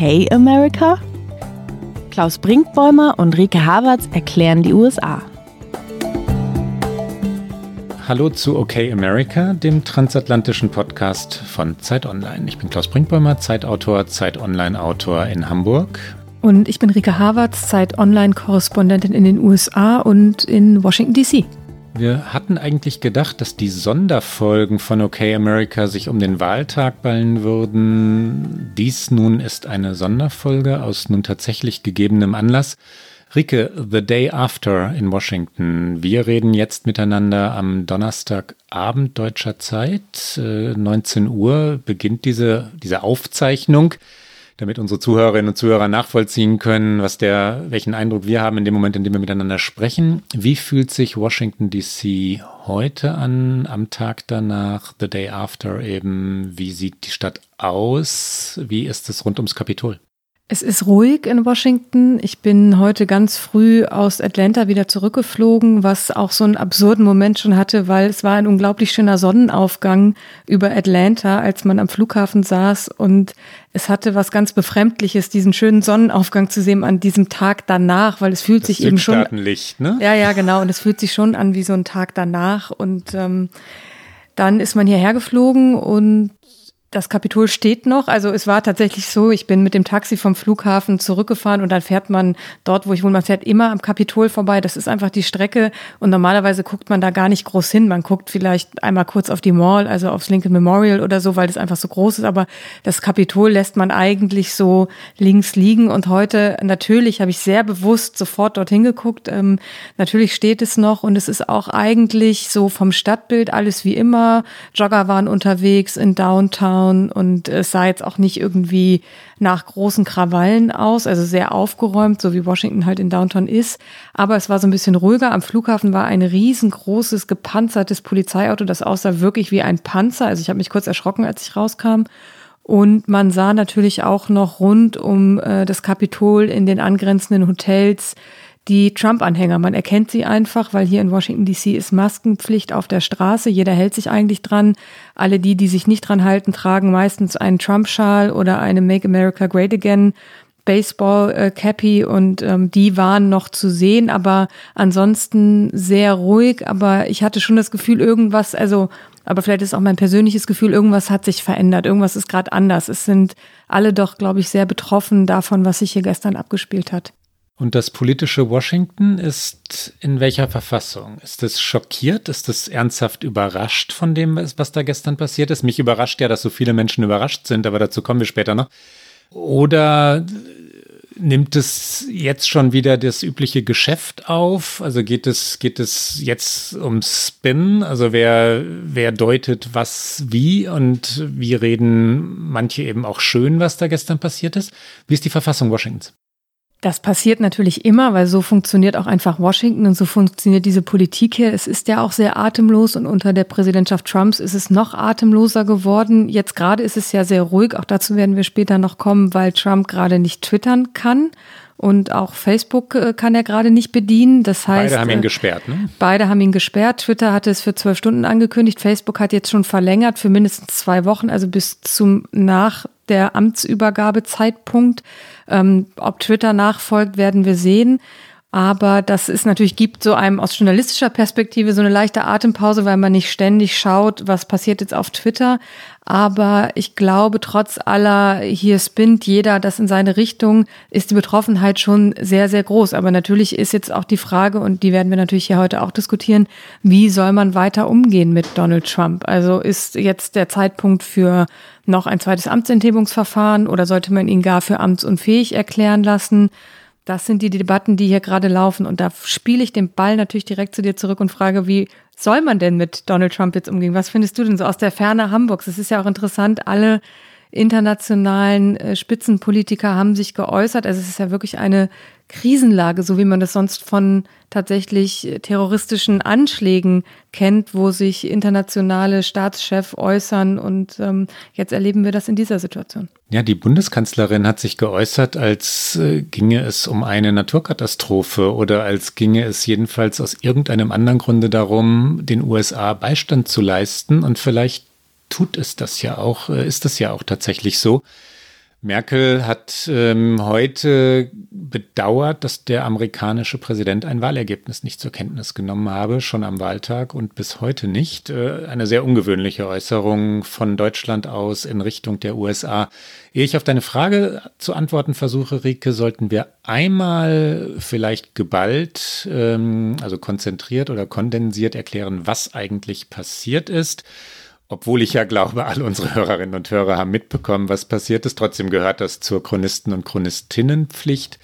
okay, America? Klaus Brinkbäumer und Rike Havertz erklären die USA. Hallo zu OK America, dem transatlantischen Podcast von Zeit Online. Ich bin Klaus Brinkbäumer, Zeitautor, Zeit Online-Autor in Hamburg. Und ich bin Rike Havertz, Zeit Online-Korrespondentin in den USA und in Washington D.C. Wir hatten eigentlich gedacht, dass die Sonderfolgen von OK America sich um den Wahltag ballen würden. Dies nun ist eine Sonderfolge aus nun tatsächlich gegebenem Anlass. Rike, the day after in Washington. Wir reden jetzt miteinander am Donnerstagabend deutscher Zeit. 19 Uhr beginnt diese Aufzeichnung, damit unsere Zuhörerinnen und Zuhörer nachvollziehen können, welchen Eindruck wir haben in dem Moment, in dem wir miteinander sprechen. Wie fühlt sich Washington D.C. heute an, am Tag danach, the day after eben? Wie sieht die Stadt aus? Wie ist es rund ums Kapitol? Es ist ruhig in Washington. Ich bin heute ganz früh aus Atlanta wieder zurückgeflogen, was auch so einen absurden Moment schon hatte, weil es war ein unglaublich schöner Sonnenaufgang über Atlanta, als man am Flughafen saß, und es hatte was ganz Befremdliches, diesen schönen Sonnenaufgang zu sehen an diesem Tag danach, weil es fühlt sich eben schon… Südstaatenlicht, ne? Ja, genau. Und es fühlt sich schon an wie so ein Tag danach, und dann ist man hierher geflogen und… Das Kapitol steht noch, also es war tatsächlich so, ich bin mit dem Taxi vom Flughafen zurückgefahren und dann fährt man dort, wo ich wohne, man fährt immer am Kapitol vorbei, das ist einfach die Strecke, und normalerweise guckt man da gar nicht groß hin, man guckt vielleicht einmal kurz auf die Mall, also aufs Lincoln Memorial oder so, weil das einfach so groß ist, aber das Kapitol lässt man eigentlich so links liegen, und heute natürlich habe ich sehr bewusst sofort dorthin geguckt, natürlich steht es noch, und es ist auch eigentlich so vom Stadtbild alles wie immer, Jogger waren unterwegs in Downtown. Und es sah jetzt auch nicht irgendwie nach großen Krawallen aus, also sehr aufgeräumt, so wie Washington halt in Downtown ist. Aber es war so ein bisschen ruhiger. Am Flughafen war ein riesengroßes, gepanzertes Polizeiauto, das aussah wirklich wie ein Panzer. Also ich habe mich kurz erschrocken, als ich rauskam. Und man sah natürlich auch noch rund um das Kapitol in den angrenzenden Hotels die Trump-Anhänger. Man erkennt sie einfach, weil hier in Washington D.C. ist Maskenpflicht auf der Straße. Jeder hält sich eigentlich dran. Alle die, die sich nicht dran halten, tragen meistens einen Trump-Schal oder eine Make America Great Again Baseball-Cappy, und die waren noch zu sehen, aber ansonsten sehr ruhig. Aber ich hatte schon das Gefühl, aber vielleicht ist auch mein persönliches Gefühl, irgendwas hat sich verändert, irgendwas ist gerade anders. Es sind alle doch, glaube ich, sehr betroffen davon, was sich hier gestern abgespielt hat. Und das politische Washington ist in welcher Verfassung? Ist es schockiert? Ist es ernsthaft überrascht von dem, was da gestern passiert ist? Mich überrascht ja, dass so viele Menschen überrascht sind, aber dazu kommen wir später noch. Oder nimmt es jetzt schon wieder das übliche Geschäft auf? Also geht es jetzt um Spin? Also wer deutet was wie, und wie reden manche eben auch schön, was da gestern passiert ist? Wie ist die Verfassung Washingtons? Das passiert natürlich immer, weil so funktioniert auch einfach Washington und so funktioniert diese Politik hier. Es ist ja auch sehr atemlos, und unter der Präsidentschaft Trumps ist es noch atemloser geworden. Jetzt gerade ist es ja sehr ruhig, auch dazu werden wir später noch kommen, weil Trump gerade nicht twittern kann. Und auch Facebook kann er gerade nicht bedienen. Das heißt, beide haben ihn gesperrt, ne? Beide haben ihn gesperrt. Twitter hatte es für 12 Stunden angekündigt. Facebook hat jetzt schon verlängert für mindestens 2 Wochen, also bis zum nach der Amtsübergabezeitpunkt. Ob Twitter nachfolgt, werden wir sehen. Aber das ist natürlich, gibt so einem aus journalistischer Perspektive so eine leichte Atempause, weil man nicht ständig schaut, was passiert jetzt auf Twitter. Aber ich glaube, trotz aller, hier spinnt jeder das in seine Richtung, ist die Betroffenheit schon sehr, sehr groß. Aber natürlich ist jetzt auch die Frage, und die werden wir natürlich hier heute auch diskutieren, wie soll man weiter umgehen mit Donald Trump? Also ist jetzt der Zeitpunkt für noch ein zweites Amtsenthebungsverfahren, oder sollte man ihn gar für amtsunfähig erklären lassen? Das sind die Debatten, die hier gerade laufen, und da spiele ich den Ball natürlich direkt zu dir zurück und frage, wie soll man denn mit Donald Trump jetzt umgehen? Was findest du denn so aus der Ferne Hamburgs? Es ist ja auch interessant, alle internationalen Spitzenpolitiker haben sich geäußert. Also es ist ja wirklich eine Krisenlage, so wie man das sonst von tatsächlich terroristischen Anschlägen kennt, wo sich internationale Staatschefs äußern, und jetzt erleben wir das in dieser Situation. Ja, die Bundeskanzlerin hat sich geäußert, als ginge es um eine Naturkatastrophe oder als ginge es jedenfalls aus irgendeinem anderen Grunde darum, den USA Beistand zu leisten, und vielleicht tut es das ja auch, ist das ja auch tatsächlich so. Merkel hat heute bedauert, dass der amerikanische Präsident ein Wahlergebnis nicht zur Kenntnis genommen habe, schon am Wahltag und bis heute nicht. Eine sehr ungewöhnliche Äußerung von Deutschland aus in Richtung der USA. Ehe ich auf deine Frage zu antworten versuche, Rike, sollten wir einmal vielleicht geballt, also konzentriert oder kondensiert erklären, was eigentlich passiert ist. Obwohl ich ja glaube, alle unsere Hörerinnen und Hörer haben mitbekommen, was passiert ist. Trotzdem gehört das zur Chronisten- und Chronistinnenpflicht.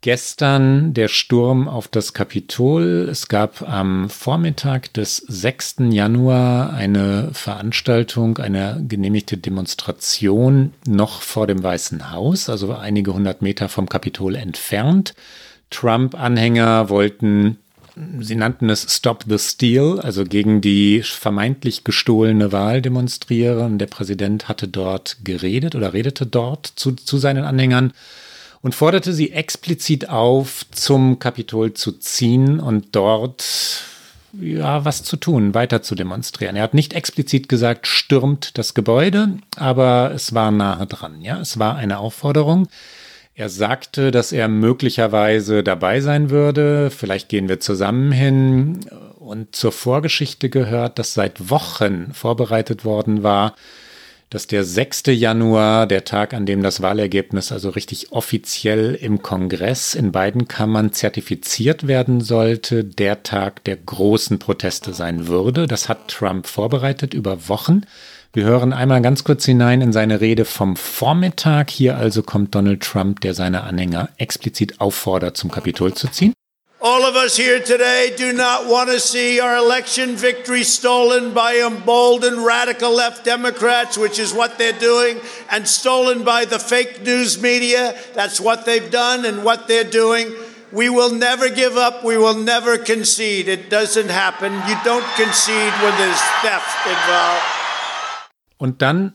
Gestern der Sturm auf das Kapitol. Es gab am Vormittag des 6. Januar eine Veranstaltung, eine genehmigte Demonstration noch vor dem Weißen Haus, also einige hundert Meter vom Kapitol entfernt. Trump-Anhänger wollten... Sie nannten es Stop the Steal, also gegen die vermeintlich gestohlene Wahl demonstrieren. Der Präsident hatte dort geredet oder redete dort zu seinen Anhängern und forderte sie explizit auf, zum Kapitol zu ziehen und dort ja was zu tun, weiter zu demonstrieren. Er hat nicht explizit gesagt, stürmt das Gebäude, aber es war nahe dran. Ja, es war eine Aufforderung. Er sagte, dass er möglicherweise dabei sein würde, vielleicht gehen wir zusammen hin, und zur Vorgeschichte gehört, dass seit Wochen vorbereitet worden war, dass der 6. Januar, der Tag, an dem das Wahlergebnis also richtig offiziell im Kongress in beiden Kammern zertifiziert werden sollte, der Tag der großen Proteste sein würde. Das hat Trump vorbereitet über Wochen. Wir hören einmal ganz kurz hinein in seine Rede vom Vormittag. Hier also kommt Donald Trump, der seine Anhänger explizit auffordert, zum Kapitol zu ziehen. All of us here today do not want to see our election victory stolen by emboldened radical left Democrats, which is what they're doing, and stolen by the fake news media. That's what they've done and what they're doing. We will never give up. We will never concede. It doesn't happen. You don't concede when there's theft involved. Und dann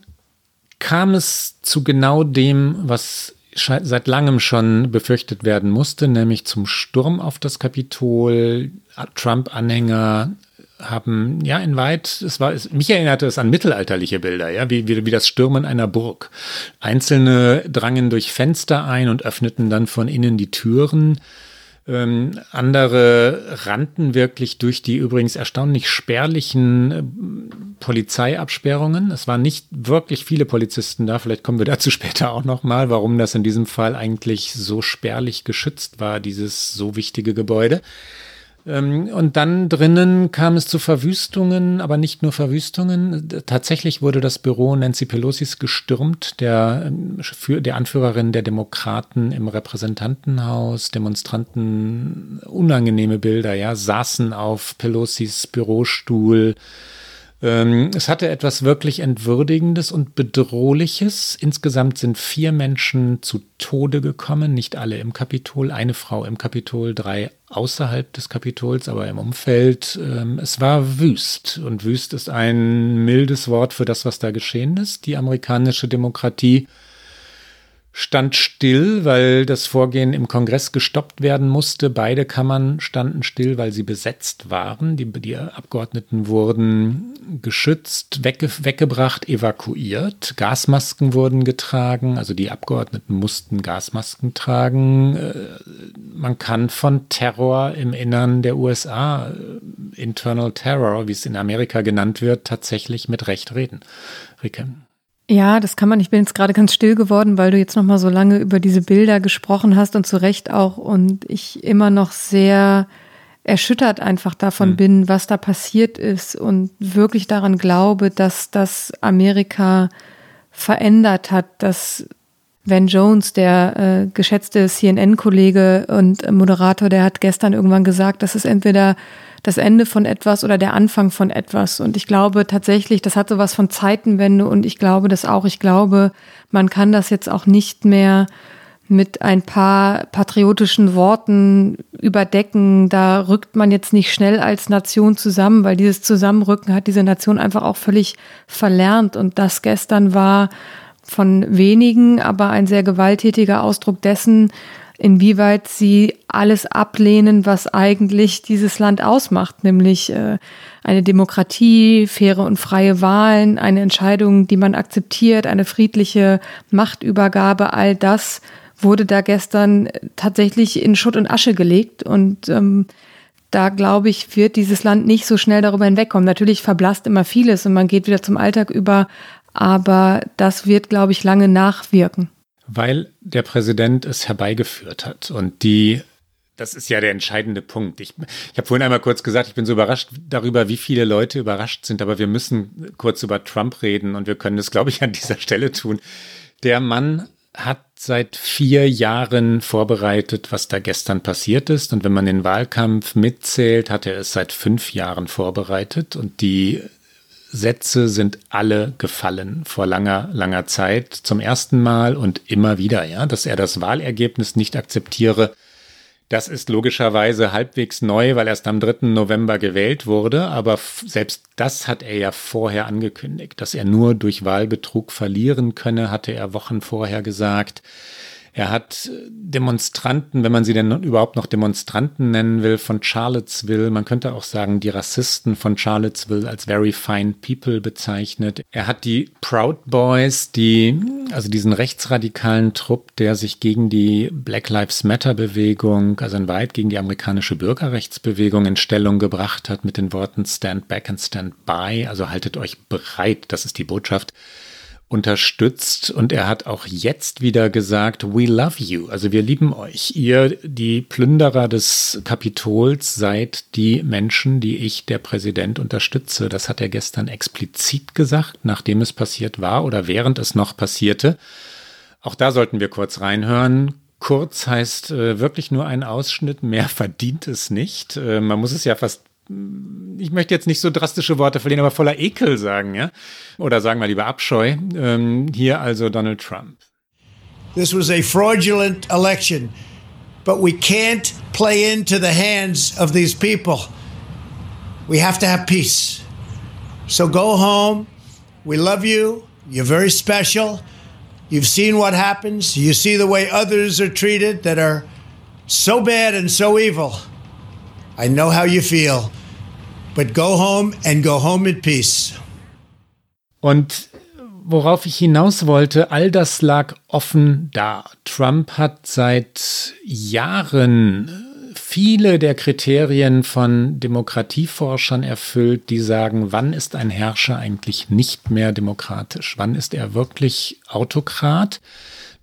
kam es zu genau dem, was seit langem schon befürchtet werden musste, nämlich zum Sturm auf das Kapitol. Trump-Anhänger haben, ja, mich erinnerte es an mittelalterliche Bilder, ja, wie das Stürmen einer Burg. Einzelne drangen durch Fenster ein und öffneten dann von innen die Türen. Andere rannten wirklich durch die übrigens erstaunlich spärlichen Polizeiabsperrungen. Es waren nicht wirklich viele Polizisten da, vielleicht kommen wir dazu später auch nochmal, warum das in diesem Fall eigentlich so spärlich geschützt war, dieses so wichtige Gebäude. Und dann drinnen kam es zu Verwüstungen, aber nicht nur Verwüstungen. Tatsächlich wurde das Büro Nancy Pelosis gestürmt, der Anführerin der Demokraten im Repräsentantenhaus. Demonstranten, unangenehme Bilder, ja, saßen auf Pelosis Bürostuhl. Es hatte etwas wirklich Entwürdigendes und Bedrohliches. Insgesamt sind 4 Menschen zu Tode gekommen, nicht alle im Kapitol, eine Frau im Kapitol, 3 außerhalb des Kapitols, aber im Umfeld. Es war wüst, und wüst ist ein mildes Wort für das, was da geschehen ist. Die amerikanische Demokratie stand still, weil das Vorgehen im Kongress gestoppt werden musste. Beide Kammern standen still, weil sie besetzt waren. Die Abgeordneten wurden geschützt, weggebracht, evakuiert. Gasmasken wurden getragen, also die Abgeordneten mussten Gasmasken tragen. Man kann von Terror im Innern der USA, Internal Terror, wie es in Amerika genannt wird, tatsächlich mit Recht reden. Rike. Ja, das kann man. Ich bin jetzt gerade ganz still geworden, weil du jetzt noch mal so lange über diese Bilder gesprochen hast und zu Recht auch. Und ich immer noch sehr erschüttert einfach davon bin, was da passiert ist, und wirklich daran glaube, dass das Amerika verändert hat, dass Van Jones, der geschätzte CNN-Kollege und Moderator, der hat gestern irgendwann gesagt, das ist entweder das Ende von etwas oder der Anfang von etwas. Und ich glaube tatsächlich, das hat sowas von Zeitenwende, und ich glaube das auch. Ich glaube, man kann das jetzt auch nicht mehr mit ein paar patriotischen Worten überdecken. Da rückt man jetzt nicht schnell als Nation zusammen, weil dieses Zusammenrücken hat diese Nation einfach auch völlig verlernt. Und das gestern war von wenigen, aber ein sehr gewalttätiger Ausdruck dessen, inwieweit sie alles ablehnen, was eigentlich dieses Land ausmacht, nämlich eine Demokratie, faire und freie Wahlen, eine Entscheidung, die man akzeptiert, eine friedliche Machtübergabe, all das wurde da gestern tatsächlich in Schutt und Asche gelegt. Und da, glaube ich, wird dieses Land nicht so schnell darüber hinwegkommen. Natürlich verblasst immer vieles und man geht wieder zum Alltag über, aber das wird, glaube ich, lange nachwirken. Weil der Präsident es herbeigeführt hat und das ist ja der entscheidende Punkt. Ich habe vorhin einmal kurz gesagt, ich bin so überrascht darüber, wie viele Leute überrascht sind, aber wir müssen kurz über Trump reden und wir können das, glaube ich, an dieser Stelle tun. Der Mann hat seit 4 Jahren vorbereitet, was da gestern passiert ist. Und wenn man den Wahlkampf mitzählt, hat er es seit 5 Jahren vorbereitet. Und die Sätze sind alle gefallen vor langer, langer Zeit. Zum ersten Mal und immer wieder, ja, dass er das Wahlergebnis nicht akzeptiere. Das ist logischerweise halbwegs neu, weil erst am 3. November gewählt wurde. Aber selbst das hat er ja vorher angekündigt, dass er nur durch Wahlbetrug verlieren könne, hatte er Wochen vorher gesagt. Er hat Demonstranten, wenn man sie denn überhaupt noch Demonstranten nennen will, von Charlottesville, man könnte auch sagen, die Rassisten von Charlottesville als very fine people bezeichnet. Er hat die Proud Boys, also diesen rechtsradikalen Trupp, der sich gegen die Black Lives Matter Bewegung, also in Wahrheit gegen die amerikanische Bürgerrechtsbewegung in Stellung gebracht hat mit den Worten Stand Back and Stand By, also haltet euch bereit, das ist die Botschaft, unterstützt. Und er hat auch jetzt wieder gesagt, we love you, also wir lieben euch. Ihr, die Plünderer des Kapitols, seid die Menschen, die ich, der Präsident, unterstütze. Das hat er gestern explizit gesagt, nachdem es passiert war oder während es noch passierte. Auch da sollten wir kurz reinhören. Kurz heißt wirklich nur ein Ausschnitt, mehr verdient es nicht. Man muss es ja fast, ich möchte jetzt nicht so drastische Worte verlieren, aber voller Ekel sagen, ja? Oder sagen wir lieber Abscheu. Hier also Donald Trump. This was a fraudulent election, but we can't play into the hands of these people. We have to have peace. So go home. We love you. You're very special. You've seen what happens. You see the way others are treated that are so bad and so evil. I know how you feel, but go home and go home in peace. Und worauf ich hinaus wollte, all das lag offen da. Trump hat seit Jahren viele der Kriterien von Demokratieforschern erfüllt, die sagen, wann ist ein Herrscher eigentlich nicht mehr demokratisch? Wann ist er wirklich Autokrat?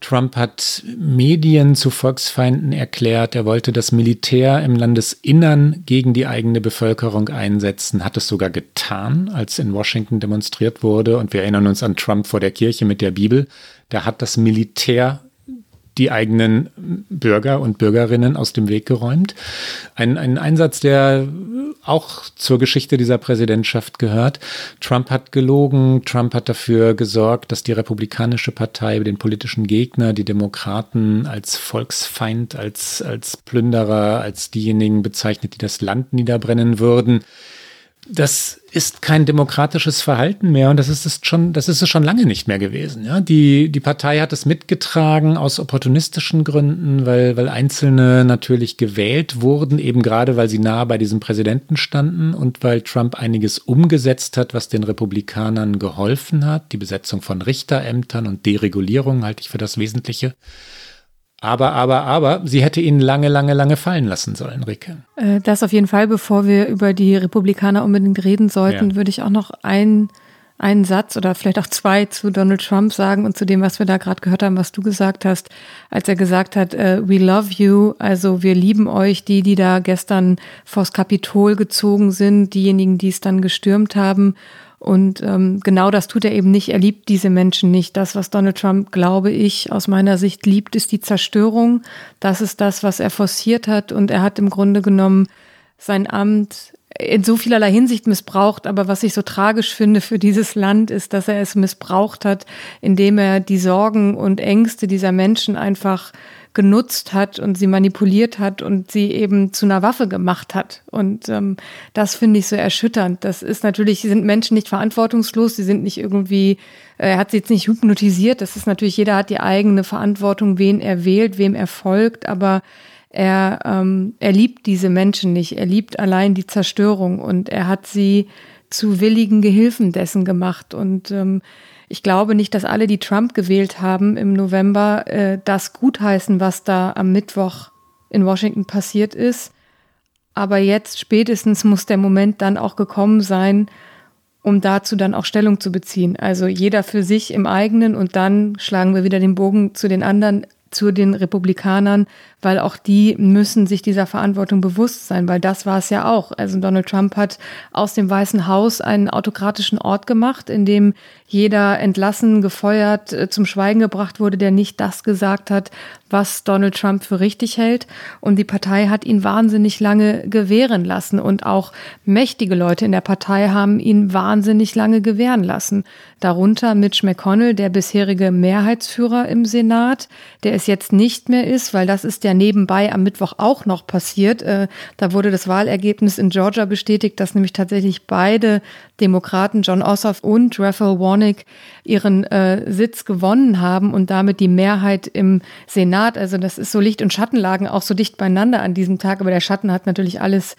Trump hat Medien zu Volksfeinden erklärt. Er wollte das Militär im Landesinnern gegen die eigene Bevölkerung einsetzen, hat es sogar getan, als in Washington demonstriert wurde. Und wir erinnern uns an Trump vor der Kirche mit der Bibel. Da hat das Militär die eigenen Bürger und Bürgerinnen aus dem Weg geräumt. Ein Einsatz, der auch zur Geschichte dieser Präsidentschaft gehört. Trump hat gelogen, Trump hat dafür gesorgt, dass die Republikanische Partei den politischen Gegner, die Demokraten als Volksfeind, als Plünderer, als diejenigen bezeichnet, die das Land niederbrennen würden. Das ist kein demokratisches Verhalten mehr und das ist es schon lange nicht mehr gewesen. Ja? Die Partei hat es mitgetragen aus opportunistischen Gründen, weil Einzelne natürlich gewählt wurden, eben gerade weil sie nahe bei diesem Präsidenten standen und weil Trump einiges umgesetzt hat, was den Republikanern geholfen hat. Die Besetzung von Richterämtern und Deregulierung halte ich für das Wesentliche. Aber, sie hätte ihn lange, lange, lange fallen lassen sollen, Rike. Das auf jeden Fall, bevor wir über die Republikaner unbedingt reden sollten, ja, würde ich auch noch einen Satz oder vielleicht auch zwei zu Donald Trump sagen und zu dem, was wir da gerade gehört haben, was du gesagt hast, als er gesagt hat, we love you, also wir lieben euch, die da gestern vors Kapitol gezogen sind, diejenigen, die es dann gestürmt haben. Und genau das tut er eben nicht. Er liebt diese Menschen nicht. Das, was Donald Trump, glaube ich, aus meiner Sicht liebt, ist die Zerstörung. Das ist das, was er forciert hat. Und er hat im Grunde genommen sein Amt in so vielerlei Hinsicht missbraucht. Aber was ich so tragisch finde für dieses Land, ist, dass er es missbraucht hat, indem er die Sorgen und Ängste dieser Menschen einfach genutzt hat und sie manipuliert hat und sie eben zu einer Waffe gemacht hat. Und das finde ich so erschütternd. Das ist natürlich, sind Menschen nicht verantwortungslos, sie sind nicht irgendwie, er hat sie jetzt nicht hypnotisiert. Das ist natürlich, jeder hat die eigene Verantwortung, wen er wählt, wem er folgt, aber er liebt diese Menschen nicht. Er liebt allein die Zerstörung und er hat sie zu willigen Gehilfen dessen gemacht. Und ich glaube nicht, dass alle, die Trump gewählt haben im November, das gutheißen, was da am Mittwoch in Washington passiert ist. Aber jetzt spätestens muss der Moment dann auch gekommen sein, um dazu dann auch Stellung zu beziehen. Also jeder für sich im eigenen und dann schlagen wir wieder den Bogen zu den anderen, zu den Republikanern, weil auch die müssen sich dieser Verantwortung bewusst sein, weil das war es ja auch. Also Donald Trump hat aus dem Weißen Haus einen autokratischen Ort gemacht, in dem jeder entlassen, gefeuert, zum Schweigen gebracht wurde, der nicht das gesagt hat, was Donald Trump für richtig hält. Und die Partei hat ihn wahnsinnig lange gewähren lassen und auch mächtige Leute in der Partei haben ihn wahnsinnig lange gewähren lassen. Darunter Mitch McConnell, der bisherige Mehrheitsführer im Senat, der es jetzt nicht mehr ist, weil das ist ja nebenbei am Mittwoch auch noch passiert. Da wurde das Wahlergebnis in Georgia bestätigt, dass nämlich tatsächlich beide Demokraten, John Ossoff und Raphael Warnock, ihren Sitz gewonnen haben und damit die Mehrheit im Senat. Also das ist so Licht- und Schattenlagen auch so dicht beieinander an diesem Tag. Aber der Schatten hat natürlich alles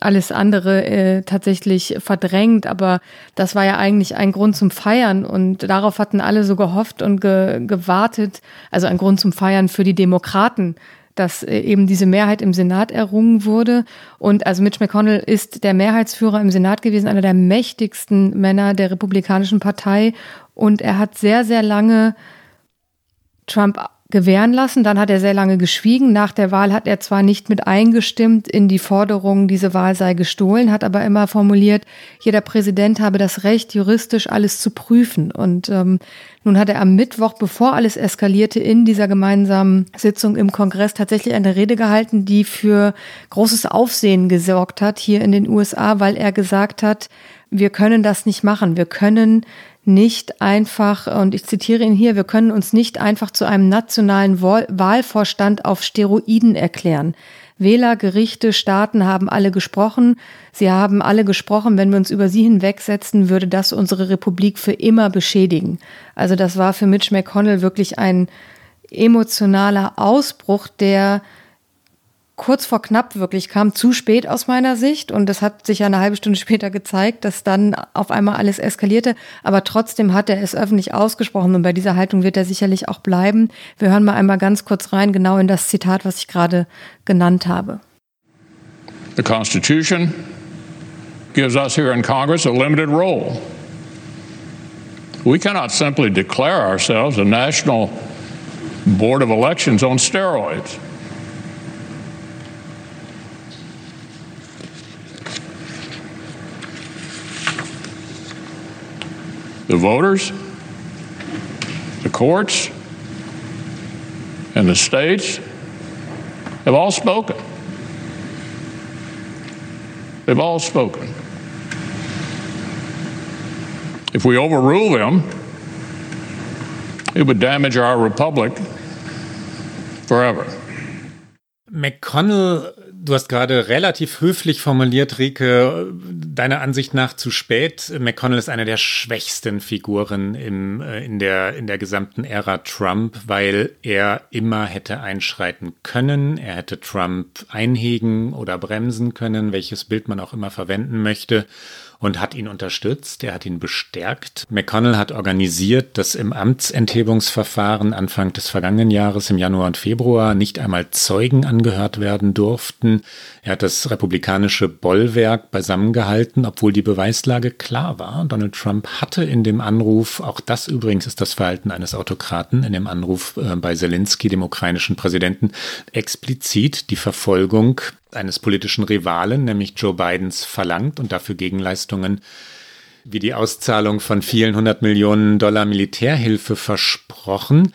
andere tatsächlich verdrängt. Aber das war ja eigentlich ein Grund zum Feiern und darauf hatten alle so gehofft und gewartet. Also ein Grund zum Feiern für die Demokraten, dass eben diese Mehrheit im Senat errungen wurde. Und also Mitch McConnell ist der Mehrheitsführer im Senat gewesen, einer der mächtigsten Männer der Republikanischen Partei. Und er hat sehr, sehr lange Trump gewähren lassen. Dann hat er sehr lange geschwiegen. Nach der Wahl hat er zwar nicht mit eingestimmt in die Forderung, diese Wahl sei gestohlen, hat aber immer formuliert, jeder Präsident habe das Recht, juristisch alles zu prüfen. Und nun hat er am Mittwoch, bevor alles eskalierte, in dieser gemeinsamen Sitzung im Kongress tatsächlich eine Rede gehalten, die für großes Aufsehen gesorgt hat hier in den USA, weil er gesagt hat, wir können das nicht machen. Wir können nicht einfach, und ich zitiere ihn hier, wir können uns nicht einfach zu einem nationalen Wahlvorstand auf Steroiden erklären. Wähler, Gerichte, Staaten haben alle gesprochen. Sie haben alle gesprochen, wenn wir uns über sie hinwegsetzen, würde das unsere Republik für immer beschädigen. Also das war für Mitch McConnell wirklich ein emotionaler Ausbruch, der kurz vor knapp wirklich kam, zu spät aus meiner Sicht. Und das hat sich ja eine halbe Stunde später gezeigt, dass dann auf einmal alles eskalierte. Aber trotzdem hat er es öffentlich ausgesprochen und bei dieser Haltung wird er sicherlich auch bleiben. Wir hören mal einmal ganz kurz rein, genau in das Zitat, was ich gerade genannt habe. The Constitution gives us here in Congress a limited role. We cannot simply declare ourselves a national board of elections on steroids. The voters, the courts, and the states have all spoken. They've all spoken. If we overrule them, it would damage our republic forever. McConnell, du hast gerade relativ höflich formuliert, Rike, deiner Ansicht nach zu spät. McConnell ist eine der schwächsten Figuren in der gesamten Ära Trump, weil er immer hätte einschreiten können. Er hätte Trump einhegen oder bremsen können, welches Bild man auch immer verwenden möchte. Und hat ihn unterstützt, er hat ihn bestärkt. McConnell hat organisiert, dass im Amtsenthebungsverfahren Anfang des vergangenen Jahres im Januar und Februar nicht einmal Zeugen angehört werden durften. Er hat das republikanische Bollwerk beisammengehalten, obwohl die Beweislage klar war. Donald Trump hatte in dem Anruf, auch das übrigens ist das Verhalten eines Autokraten, in dem Anruf bei Zelensky, dem ukrainischen Präsidenten, explizit die Verfolgung eines politischen Rivalen, nämlich Joe Bidens, verlangt und dafür Gegenleistungen wie die Auszahlung von vielen 100 Millionen $ Militärhilfe versprochen.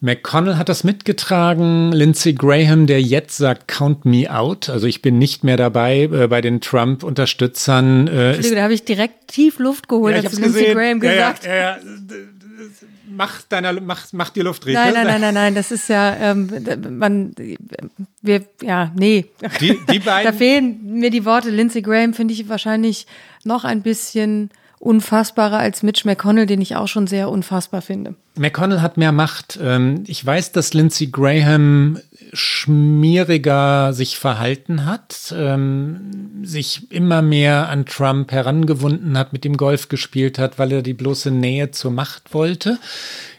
McConnell hat das mitgetragen, Lindsey Graham, der jetzt sagt, count me out, also ich bin nicht mehr dabei bei den Trump-Unterstützern. Da habe ich direkt tief Luft geholt, ja, als Lindsey Graham gesagt. Ja, macht dir Luft regnen. Nein, das ist ja, Die beiden. Da fehlen mir die Worte. Lindsey Graham finde ich wahrscheinlich noch ein bisschen unfassbarer als Mitch McConnell, den ich auch schon sehr unfassbar finde. McConnell hat mehr Macht. Ich weiß, dass Lindsey Graham schmieriger sich verhalten hat, sich immer mehr an Trump herangewunden hat, mit dem Golf gespielt hat, weil er die bloße Nähe zur Macht wollte.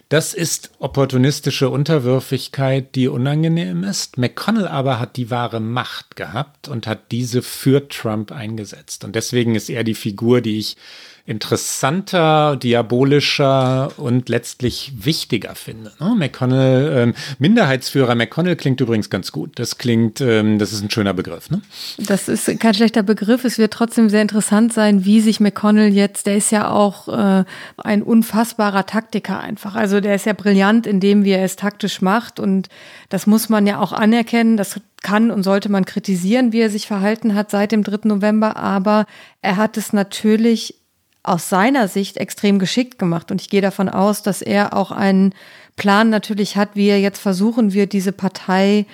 Das ist opportunistische Unterwürfigkeit, die unangenehm ist. McConnell aber hat die wahre Macht gehabt und hat diese für Trump eingesetzt. Und deswegen ist er die Figur, die ich interessanter, diabolischer und letztlich wichtiger finde. Ne? McConnell, Minderheitsführer McConnell klingt übrigens ganz gut. Das klingt, das ist ein schöner Begriff. Ne? Das ist kein schlechter Begriff. Es wird trotzdem sehr interessant sein, wie sich McConnell jetzt, der ist ja auch ein unfassbarer Taktiker einfach. Also der ist ja brillant, indem wie er es taktisch macht, und das muss man ja auch anerkennen. Das kann und sollte man kritisieren, wie er sich verhalten hat seit dem 3. November, aber er hat es natürlich aus seiner Sicht extrem geschickt gemacht. Und ich gehe davon aus, dass er auch einen Plan natürlich hat, wie er jetzt versuchen wird, diese Partei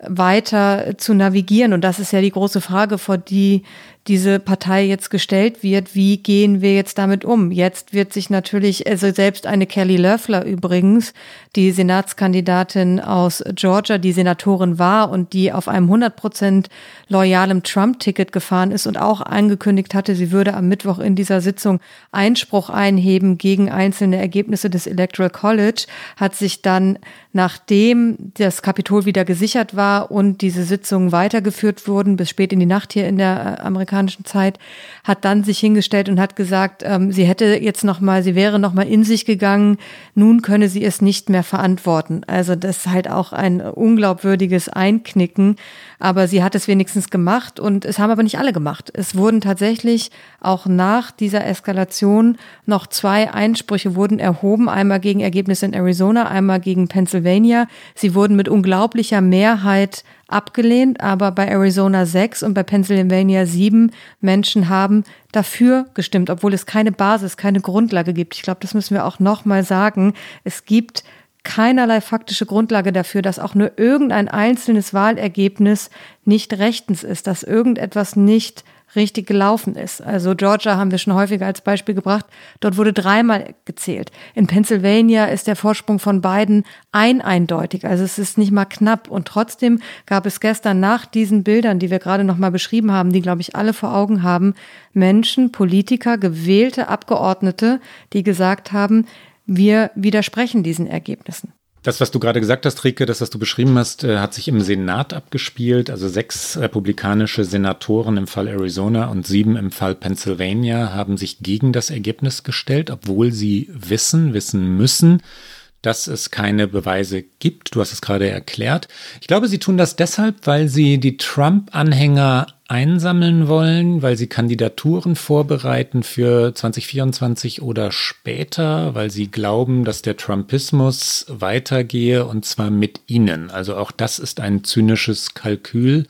weiter zu navigieren. Und das ist ja die große Frage, vor die diese Partei jetzt gestellt wird. Wie gehen wir jetzt damit um? Jetzt wird sich natürlich, also selbst eine Kelly Löffler übrigens, die Senatskandidatin aus Georgia, die Senatorin war und die auf einem 100% loyalem Trump-Ticket gefahren ist und auch angekündigt hatte, sie würde am Mittwoch in dieser Sitzung Einspruch einheben gegen einzelne Ergebnisse des Electoral College, hat sich dann, nachdem das Kapitol wieder gesichert war und diese Sitzungen weitergeführt wurden, bis spät in die Nacht hier in der amerikanischen Zeit, hat dann sich hingestellt und hat gesagt, sie wäre nochmal in sich gegangen, nun könne sie es nicht mehr verantworten. Also das ist halt auch ein unglaubwürdiges Einknicken, aber sie hat es wenigstens gemacht, und es haben aber nicht alle gemacht. Es wurden tatsächlich auch nach dieser Eskalation noch 2 Einsprüche wurden erhoben, einmal gegen Ergebnisse in Arizona, einmal gegen Pennsylvania. Sie wurden mit unglaublicher Mehrheit abgelehnt, aber bei Arizona 6 und bei Pennsylvania 7 Menschen haben dafür gestimmt, obwohl es keine Basis, keine Grundlage gibt. Ich glaube, das müssen wir auch nochmal sagen. Es gibt keinerlei faktische Grundlage dafür, dass auch nur irgendein einzelnes Wahlergebnis nicht rechtens ist, dass irgendetwas nicht richtig gelaufen ist. Also Georgia haben wir schon häufiger als Beispiel gebracht. Dort wurde 3-mal gezählt. In Pennsylvania ist der Vorsprung von Biden eindeutig. Also es ist nicht mal knapp. Und trotzdem gab es gestern nach diesen Bildern, die wir gerade noch mal beschrieben haben, die, glaube ich, alle vor Augen haben, Menschen, Politiker, gewählte Abgeordnete, die gesagt haben, wir widersprechen diesen Ergebnissen. Das, was du gerade gesagt hast, Rike, das, was du beschrieben hast, hat sich im Senat abgespielt. Also 6 republikanische Senatoren im Fall Arizona und 7 im Fall Pennsylvania haben sich gegen das Ergebnis gestellt, obwohl sie wissen müssen, dass es keine Beweise gibt. Du hast es gerade erklärt. Ich glaube, sie tun das deshalb, weil sie die Trump-Anhänger einsammeln wollen, weil sie Kandidaturen vorbereiten für 2024 oder später, weil sie glauben, dass der Trumpismus weitergehe, und zwar mit ihnen. Also auch das ist ein zynisches Kalkül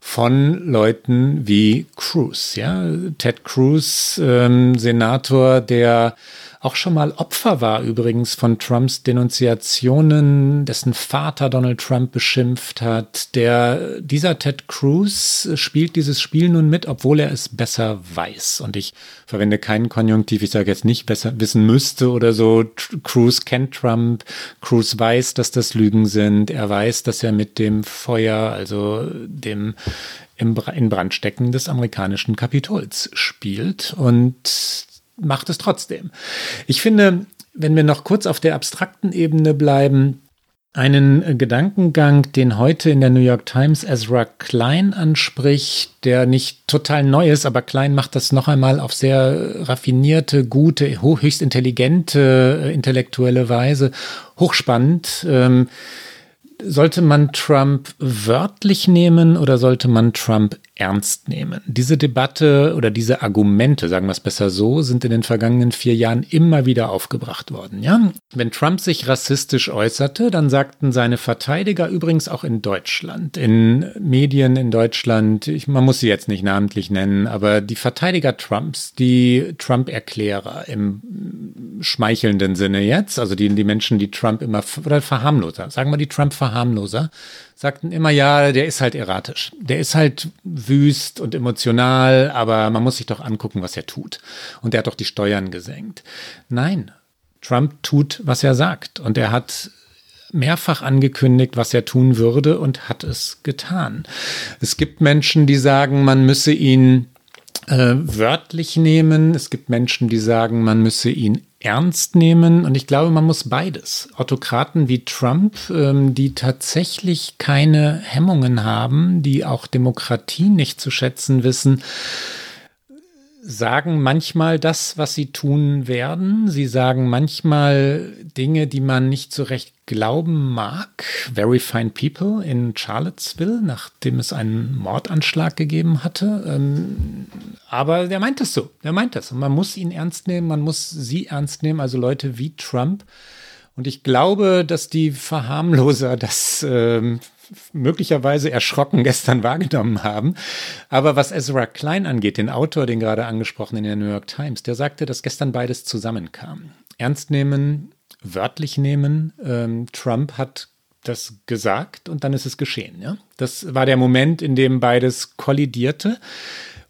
von Leuten wie Cruz. Ja? Ted Cruz, Senator, der auch schon mal Opfer war übrigens von Trumps Denunziationen, dessen Vater Donald Trump beschimpft hat. Dieser Ted Cruz spielt dieses Spiel nun mit, obwohl er es besser weiß. Und ich verwende keinen Konjunktiv, ich sage jetzt nicht besser wissen müsste oder so. Cruz kennt Trump, Cruz weiß, dass das Lügen sind. Er weiß, dass er mit dem Feuer, also dem in Brand stecken des amerikanischen Kapitols spielt, und macht es trotzdem. Ich finde, wenn wir noch kurz auf der abstrakten Ebene bleiben, einen Gedankengang, den heute in der New York Times Ezra Klein anspricht, der nicht total neu ist, aber Klein macht das noch einmal auf sehr raffinierte, gute, höchst intelligente, intellektuelle Weise, hochspannend. Sollte man Trump wörtlich nehmen oder sollte man Trump ernst nehmen. Diese Debatte oder diese Argumente, sagen wir es besser so, sind in den vergangenen 4 Jahren immer wieder aufgebracht worden. Ja? Wenn Trump sich rassistisch äußerte, dann sagten seine Verteidiger übrigens auch in Deutschland, in Medien in Deutschland, man muss sie jetzt nicht namentlich nennen, aber die Verteidiger Trumps, die Trump-Erklärer im schmeichelnden Sinne jetzt, also die Menschen, die Trump immer, oder Verharmloser, sagen wir die Trump-Verharmloser, sagten immer, ja, der ist halt erratisch, der ist halt wüst und emotional, aber man muss sich doch angucken, was er tut. Und er hat doch die Steuern gesenkt. Nein, Trump tut, was er sagt. Und er hat mehrfach angekündigt, was er tun würde und hat es getan. Es gibt Menschen, die sagen, man müsse ihn wörtlich nehmen. Es gibt Menschen, die sagen, man müsse ihn ernst nehmen. Und ich glaube, man muss beides. Autokraten wie Trump, die tatsächlich keine Hemmungen haben, die auch Demokratie nicht zu schätzen wissen, sagen manchmal das, was sie tun werden. Sie sagen manchmal Dinge, die man nicht so recht glauben mag. Very Fine People in Charlottesville, nachdem es einen Mordanschlag gegeben hatte. Aber der meint es so, der meint das. Und man muss ihn ernst nehmen, man muss sie ernst nehmen, also Leute wie Trump. Und ich glaube, dass die Verharmloser das möglicherweise erschrocken gestern wahrgenommen haben. Aber was Ezra Klein angeht, den Autor, den gerade angesprochen in der New York Times, der sagte, dass gestern beides zusammenkam. Ernst nehmen, wörtlich nehmen. Trump hat das gesagt und dann ist es geschehen. Ja? Das war der Moment, in dem beides kollidierte.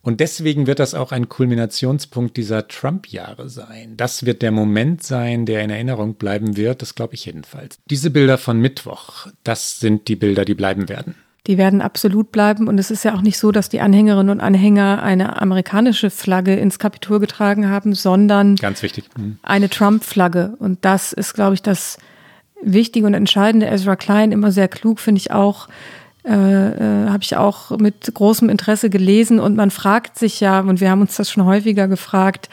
Und deswegen wird das auch ein Kulminationspunkt dieser Trump-Jahre sein. Das wird der Moment sein, der in Erinnerung bleiben wird. Das glaube ich jedenfalls. Diese Bilder von Mittwoch, das sind die Bilder, die bleiben werden. Die werden absolut bleiben. Und es ist ja auch nicht so, dass die Anhängerinnen und Anhänger eine amerikanische Flagge ins Kapitol getragen haben, sondern ganz wichtig, eine Trump-Flagge. Und das ist, glaube ich, das Wichtige und Entscheidende. Ezra Klein, immer sehr klug, finde ich auch, habe ich auch mit großem Interesse gelesen. Und man fragt sich ja, und wir haben uns das schon häufiger gefragt,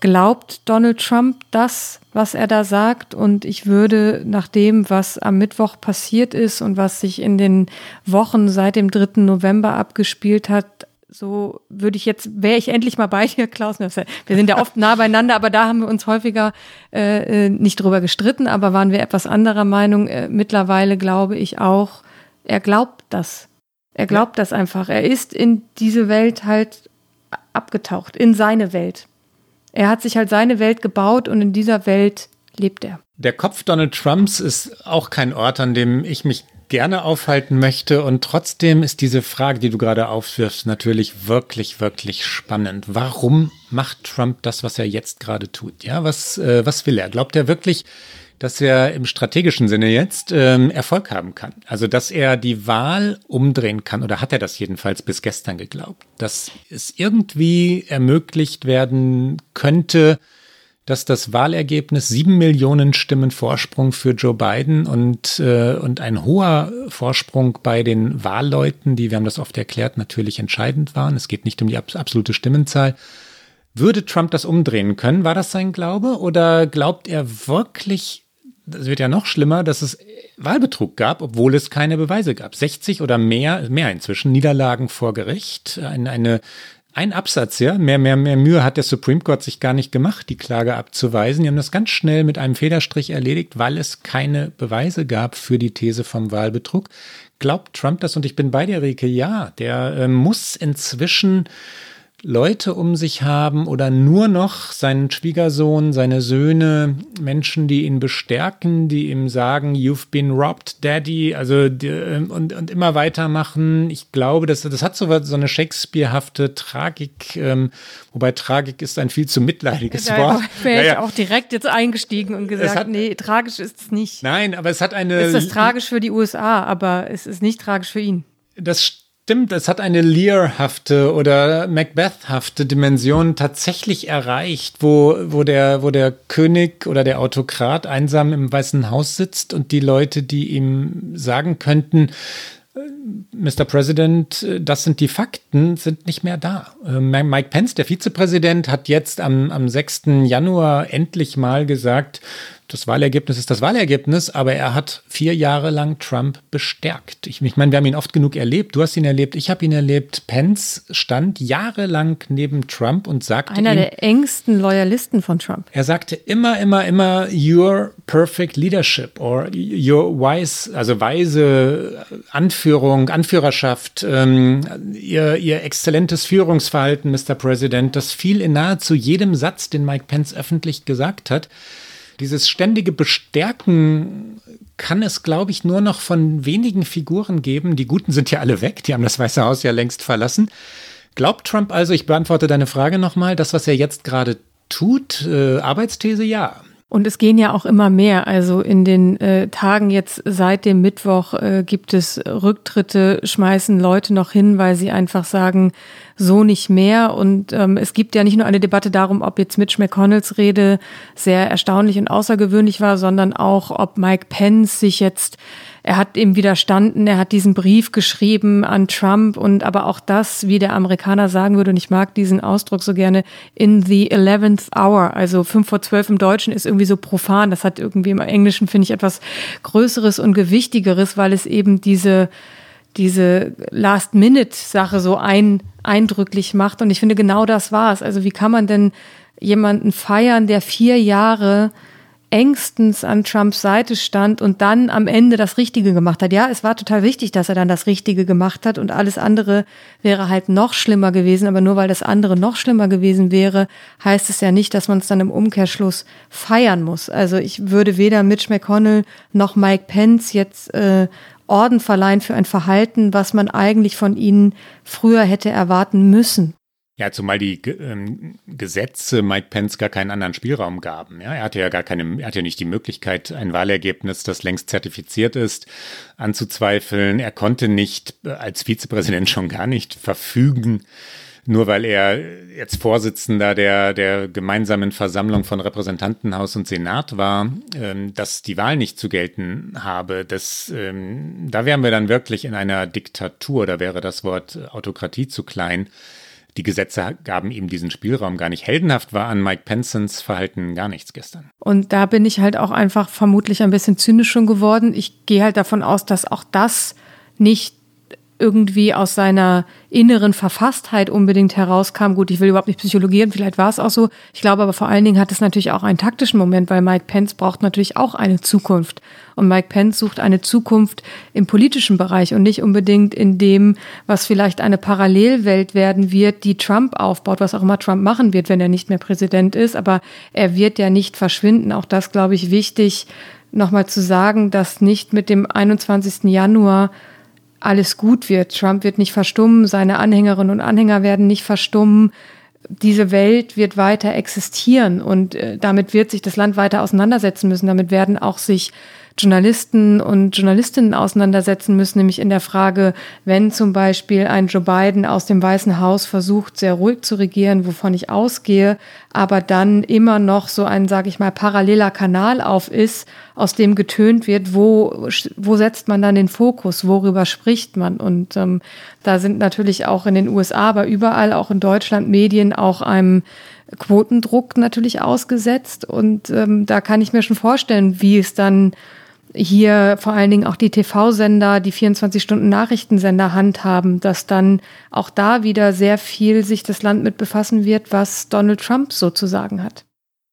glaubt Donald Trump das, was er da sagt? Und ich würde nach dem, was am Mittwoch passiert ist und was sich in den Wochen seit dem 3. November abgespielt hat, so würde ich jetzt, wäre ich endlich mal bei dir, Klaus. Wir sind ja oft nah beieinander, aber da haben wir uns häufiger nicht drüber gestritten, aber waren wir etwas anderer Meinung. Mittlerweile glaube ich auch, er glaubt das. Er glaubt das einfach. Er ist in diese Welt halt abgetaucht, in seine Welt. Er hat sich halt seine Welt gebaut und in dieser Welt lebt er. Der Kopf Donald Trumps ist auch kein Ort, an dem ich mich gerne aufhalten möchte. Und trotzdem ist diese Frage, die du gerade aufwirfst, natürlich wirklich, wirklich spannend. Warum macht Trump das, was er jetzt gerade tut? Ja, was will er? Glaubt er wirklich, dass er im strategischen Sinne jetzt Erfolg haben kann? Also, dass er die Wahl umdrehen kann, oder hat er das jedenfalls bis gestern geglaubt, dass es irgendwie ermöglicht werden könnte, dass das Wahlergebnis 7 Millionen Stimmen Vorsprung für Joe Biden und ein hoher Vorsprung bei den Wahlleuten, die, wir haben das oft erklärt, natürlich entscheidend waren. Es geht nicht um die absolute Stimmenzahl. Würde Trump das umdrehen können? War das sein Glaube? Oder glaubt er wirklich, das wird ja noch schlimmer, dass es Wahlbetrug gab, obwohl es keine Beweise gab? 60 oder mehr inzwischen, Niederlagen vor Gericht. Ein Absatz, ja, mehr Mühe hat der Supreme Court sich gar nicht gemacht, die Klage abzuweisen. Die haben das ganz schnell mit einem Federstrich erledigt, weil es keine Beweise gab für die These vom Wahlbetrug. Glaubt Trump das? Und ich bin bei dir, Rike, ja, der muss inzwischen Leute um sich haben oder nur noch seinen Schwiegersohn, seine Söhne, Menschen, die ihn bestärken, die ihm sagen, you've been robbed, Daddy, also und immer weitermachen. Ich glaube, das hat so eine Shakespeare-hafte Tragik, wobei Tragik ist ein viel zu mitleidiges Wort. Da wäre ich auch direkt jetzt eingestiegen und gesagt, nee, tragisch ist es nicht. Nein, aber es hat eine... Es ist tragisch für die USA, aber es ist nicht tragisch für ihn. Das stimmt, es hat eine Lear-hafte oder Macbeth-hafte Dimension tatsächlich erreicht, wo der König oder der Autokrat einsam im Weißen Haus sitzt und die Leute, die ihm sagen könnten, Mr. President, das sind die Fakten, sind nicht mehr da. Mike Pence, der Vizepräsident, hat jetzt am 6. Januar endlich mal gesagt, das Wahlergebnis ist das Wahlergebnis, aber er hat 4 Jahre lang Trump bestärkt. Ich meine, wir haben ihn oft genug erlebt. Du hast ihn erlebt, ich habe ihn erlebt. Pence stand jahrelang neben Trump und sagte ihm... Einer der engsten Loyalisten von Trump. Er sagte immer, your perfect leadership or your wise, also weise Anführung, Anführerschaft, ihr exzellentes Führungsverhalten, Mr. President, das fiel in nahezu jedem Satz, den Mike Pence öffentlich gesagt hat. Dieses ständige Bestärken kann es, glaube ich, nur noch von wenigen Figuren geben. Die Guten sind ja alle weg, die haben das Weiße Haus ja längst verlassen. Glaubt Trump also, ich beantworte deine Frage nochmal, das, was er jetzt gerade tut, Arbeitsthese, ja. Und es gehen ja auch immer mehr. Also in den Tagen jetzt seit dem Mittwoch gibt es Rücktritte, schmeißen Leute noch hin, weil sie einfach sagen, so nicht mehr. Und es gibt ja nicht nur eine Debatte darum, ob jetzt Mitch McConnells Rede sehr erstaunlich und außergewöhnlich war, sondern auch, ob Mike Pence sich jetzt, er hat ihm widerstanden, er hat diesen Brief geschrieben an Trump und aber auch das, wie der Amerikaner sagen würde, und ich mag diesen Ausdruck so gerne, in the 11th hour, also 11:55 im Deutschen ist irgendwie so profan, das hat irgendwie im Englischen, finde ich, etwas Größeres und Gewichtigeres, weil es eben diese Last-Minute-Sache so eindrücklich macht. Und ich finde, genau das war es. Also wie kann man denn jemanden feiern, der 4 Jahre engstens an Trumps Seite stand und dann am Ende das Richtige gemacht hat? Ja, es war total wichtig, dass er dann das Richtige gemacht hat und alles andere wäre halt noch schlimmer gewesen. Aber nur weil das andere noch schlimmer gewesen wäre, heißt es ja nicht, dass man es dann im Umkehrschluss feiern muss. Also ich würde weder Mitch McConnell noch Mike Pence jetzt Orden verleihen für ein Verhalten, was man eigentlich von ihnen früher hätte erwarten müssen. Ja, zumal die Gesetze Mike Pence gar keinen anderen Spielraum gaben. Ja, er hatte ja nicht die Möglichkeit, ein Wahlergebnis, das längst zertifiziert ist, anzuzweifeln. Er konnte nicht, als Vizepräsident schon gar nicht, verfügen, nur weil er jetzt Vorsitzender der gemeinsamen Versammlung von Repräsentantenhaus und Senat war, dass die Wahl nicht zu gelten habe. Da wären wir dann wirklich in einer Diktatur, da wäre das Wort Autokratie zu klein. Die Gesetze gaben ihm diesen Spielraum gar nicht. Heldenhaft war an Mike Pences Verhalten gar nichts gestern. Und da bin ich halt auch einfach vermutlich ein bisschen zynisch schon geworden. Ich gehe halt davon aus, dass auch das nicht irgendwie aus seiner inneren Verfasstheit unbedingt herauskam. Gut, ich will überhaupt nicht psychologieren, vielleicht war es auch so. Ich glaube aber vor allen Dingen hat es natürlich auch einen taktischen Moment, weil Mike Pence braucht natürlich auch eine Zukunft. Und Mike Pence sucht eine Zukunft im politischen Bereich und nicht unbedingt in dem, was vielleicht eine Parallelwelt werden wird, die Trump aufbaut, was auch immer Trump machen wird, wenn er nicht mehr Präsident ist. Aber er wird ja nicht verschwinden. Auch das, glaube ich, wichtig, nochmal zu sagen, dass nicht mit dem 21. Januar alles gut wird. Trump wird nicht verstummen, seine Anhängerinnen und Anhänger werden nicht verstummen. Diese Welt wird weiter existieren und damit wird sich das Land weiter auseinandersetzen müssen. Damit werden auch sich Journalisten und Journalistinnen auseinandersetzen müssen, nämlich in der Frage, wenn zum Beispiel ein Joe Biden aus dem Weißen Haus versucht, sehr ruhig zu regieren, wovon ich ausgehe, aber dann immer noch so ein, sage ich mal, paralleler Kanal auf ist, aus dem getönt wird, wo setzt man dann den Fokus, worüber spricht man? Und da sind natürlich auch in den USA, aber überall, auch in Deutschland, Medien auch einem Quotendruck natürlich ausgesetzt. Und da kann ich mir schon vorstellen, wie es dann hier vor allen Dingen auch die TV-Sender, die 24-Stunden-Nachrichtensender handhaben, dass dann auch da wieder sehr viel sich das Land mit befassen wird, was Donald Trump sozusagen hat.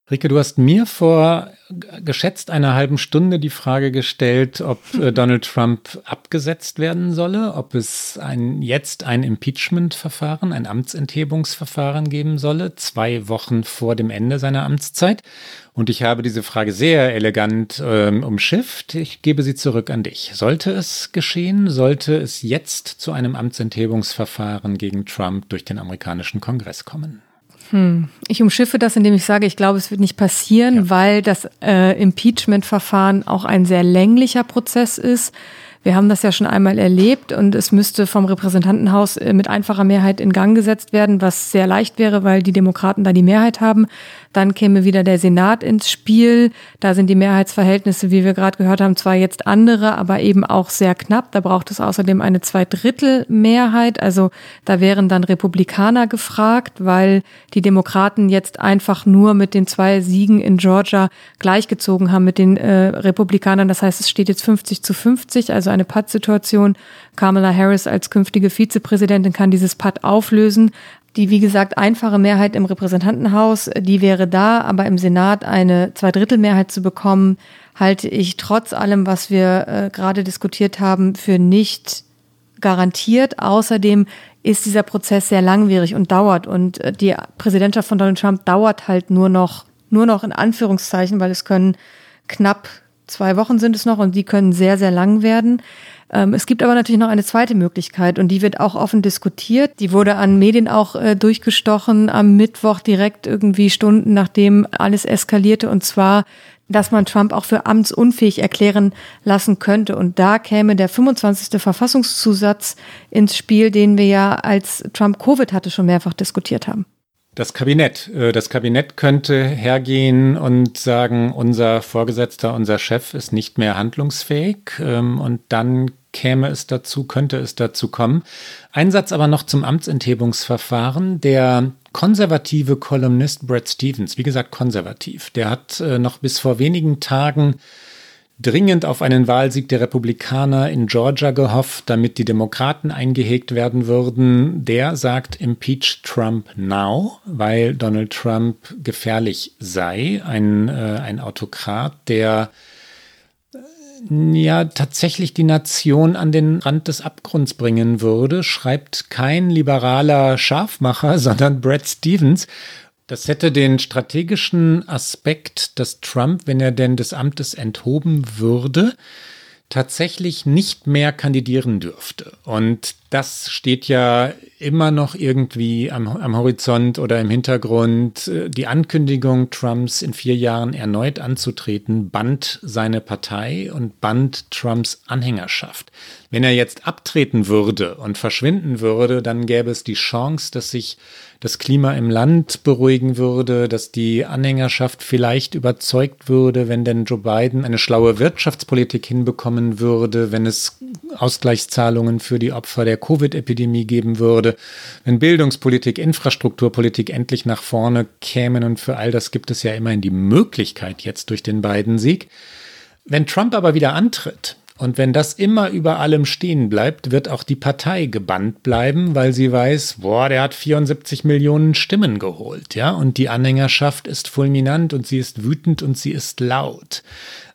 Rike, du hast mir vor geschätzt einer halben Stunde die Frage gestellt, ob Donald Trump abgesetzt werden solle, ob es jetzt ein Impeachment-Verfahren, ein Amtsenthebungsverfahren geben solle, 2 Wochen vor dem Ende seiner Amtszeit. Und ich habe diese Frage sehr elegant umschifft. Ich gebe sie zurück an dich. Sollte es geschehen, sollte es jetzt zu einem Amtsenthebungsverfahren gegen Trump durch den amerikanischen Kongress kommen? Ich umschiffe das, indem ich sage, ich glaube, es wird nicht passieren, ja, weil das Impeachment-Verfahren auch ein sehr länglicher Prozess ist. Wir haben das ja schon einmal erlebt und es müsste vom Repräsentantenhaus mit einfacher Mehrheit in Gang gesetzt werden, was sehr leicht wäre, weil die Demokraten da die Mehrheit haben. Dann käme wieder der Senat ins Spiel. Da sind die Mehrheitsverhältnisse, wie wir gerade gehört haben, zwar jetzt andere, aber eben auch sehr knapp. Da braucht es außerdem eine Zweidrittelmehrheit. Also da wären dann Republikaner gefragt, weil die Demokraten jetzt einfach nur mit den 2 Siegen in Georgia gleichgezogen haben mit den Republikanern. Das heißt, es steht jetzt 50-50, also eine Pattsituation. Kamala Harris als künftige Vizepräsidentin kann dieses Patt auflösen. Die, wie gesagt, einfache Mehrheit im Repräsentantenhaus, die wäre da, aber im Senat eine Zweidrittelmehrheit zu bekommen, halte ich trotz allem, was wir gerade diskutiert haben, für nicht garantiert. Außerdem ist dieser Prozess sehr langwierig und dauert. Und die Präsidentschaft von Donald Trump dauert halt nur noch in Anführungszeichen, weil es können knapp 2 Wochen sind es noch und die können sehr, sehr lang werden. Es gibt aber natürlich noch eine zweite Möglichkeit und die wird auch offen diskutiert. Die wurde an Medien auch durchgestochen am Mittwoch direkt irgendwie Stunden, nachdem alles eskalierte, und zwar, dass man Trump auch für amtsunfähig erklären lassen könnte. Und da käme der 25. Verfassungszusatz ins Spiel, den wir ja, als Trump Covid hatte, schon mehrfach diskutiert haben. Das Kabinett könnte hergehen und sagen, unser Vorgesetzter, unser Chef ist nicht mehr handlungsfähig, und dann könnte es dazu kommen. Ein Satz aber noch zum Amtsenthebungsverfahren. Der konservative Kolumnist Brad Stevens, wie gesagt konservativ, der hat noch bis vor wenigen Tagen dringend auf einen Wahlsieg der Republikaner in Georgia gehofft, damit die Demokraten eingehegt werden würden. Der sagt, impeach Trump now, weil Donald Trump gefährlich sei. Ein Autokrat, der ja tatsächlich die Nation an den Rand des Abgrunds bringen würde, schreibt kein liberaler Scharfmacher, sondern Brad Stevens. Das hätte den strategischen Aspekt, dass Trump, wenn er denn des Amtes enthoben würde, tatsächlich nicht mehr kandidieren dürfte. Und das steht ja immer noch irgendwie am Horizont oder im Hintergrund. Die Ankündigung Trumps, in 4 Jahren erneut anzutreten, band seine Partei und band Trumps Anhängerschaft. Wenn er jetzt abtreten würde und verschwinden würde, dann gäbe es die Chance, dass sich das Klima im Land beruhigen würde, dass die Anhängerschaft vielleicht überzeugt würde, wenn denn Joe Biden eine schlaue Wirtschaftspolitik hinbekommen würde, wenn es Ausgleichszahlungen für die Opfer der Covid-Epidemie geben würde, wenn Bildungspolitik, Infrastrukturpolitik endlich nach vorne kämen, und für all das gibt es ja immerhin die Möglichkeit jetzt durch den Biden-Sieg. Wenn Trump aber wieder antritt und wenn das immer über allem stehen bleibt, wird auch die Partei gebannt bleiben, weil sie weiß, der hat 74 Millionen Stimmen geholt, ja, und die Anhängerschaft ist fulminant und sie ist wütend und sie ist laut.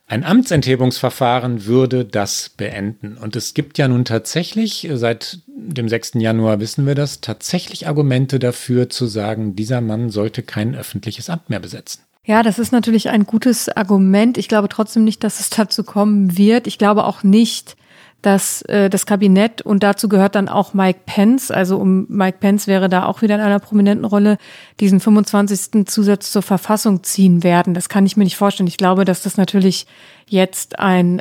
Ein Amtsenthebungsverfahren würde das beenden. Und es gibt ja nun tatsächlich, seit dem 6. Januar wissen wir das, tatsächlich Argumente dafür zu sagen, dieser Mann sollte kein öffentliches Amt mehr besetzen. Ja, das ist natürlich ein gutes Argument. Ich glaube trotzdem nicht, dass es dazu kommen wird. Ich glaube auch nicht, dass das Kabinett, und dazu gehört dann auch Mike Pence, also Mike Pence wäre da auch wieder in einer prominenten Rolle, diesen 25. Zusatz zur Verfassung ziehen werden. Das kann ich mir nicht vorstellen. Ich glaube, dass das natürlich jetzt ein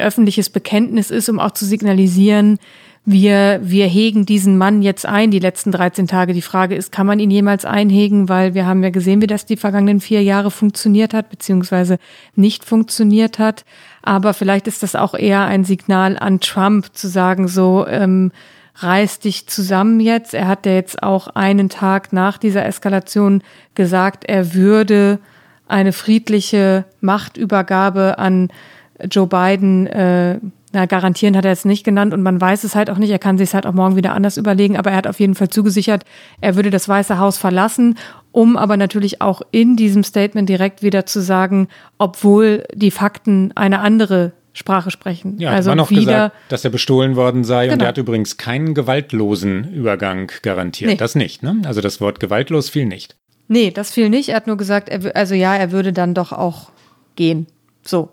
öffentliches Bekenntnis ist, um auch zu signalisieren, wir hegen diesen Mann jetzt ein, die letzten 13 Tage. Die Frage ist, kann man ihn jemals einhegen? Weil wir haben ja gesehen, wie das die vergangenen 4 Jahre funktioniert hat, beziehungsweise nicht funktioniert hat. Aber vielleicht ist das auch eher ein Signal an Trump, zu sagen, reiß dich zusammen jetzt. Er hat ja jetzt auch einen Tag nach dieser Eskalation gesagt, er würde eine friedliche Machtübergabe an Joe Biden garantieren hat er jetzt nicht genannt, und man weiß es halt auch nicht. Er kann sich es halt auch morgen wieder anders überlegen, aber er hat auf jeden Fall zugesichert, er würde das Weiße Haus verlassen, um aber natürlich auch in diesem Statement direkt wieder zu sagen, obwohl die Fakten eine andere Sprache sprechen. Ja, also war noch wieder gesagt, dass er bestohlen worden sei, genau. Und er hat übrigens keinen gewaltlosen Übergang garantiert. Nee. Das nicht, ne? Also das Wort gewaltlos fiel nicht. Nee, das fiel nicht. Er hat nur gesagt, er würde dann doch auch gehen. So,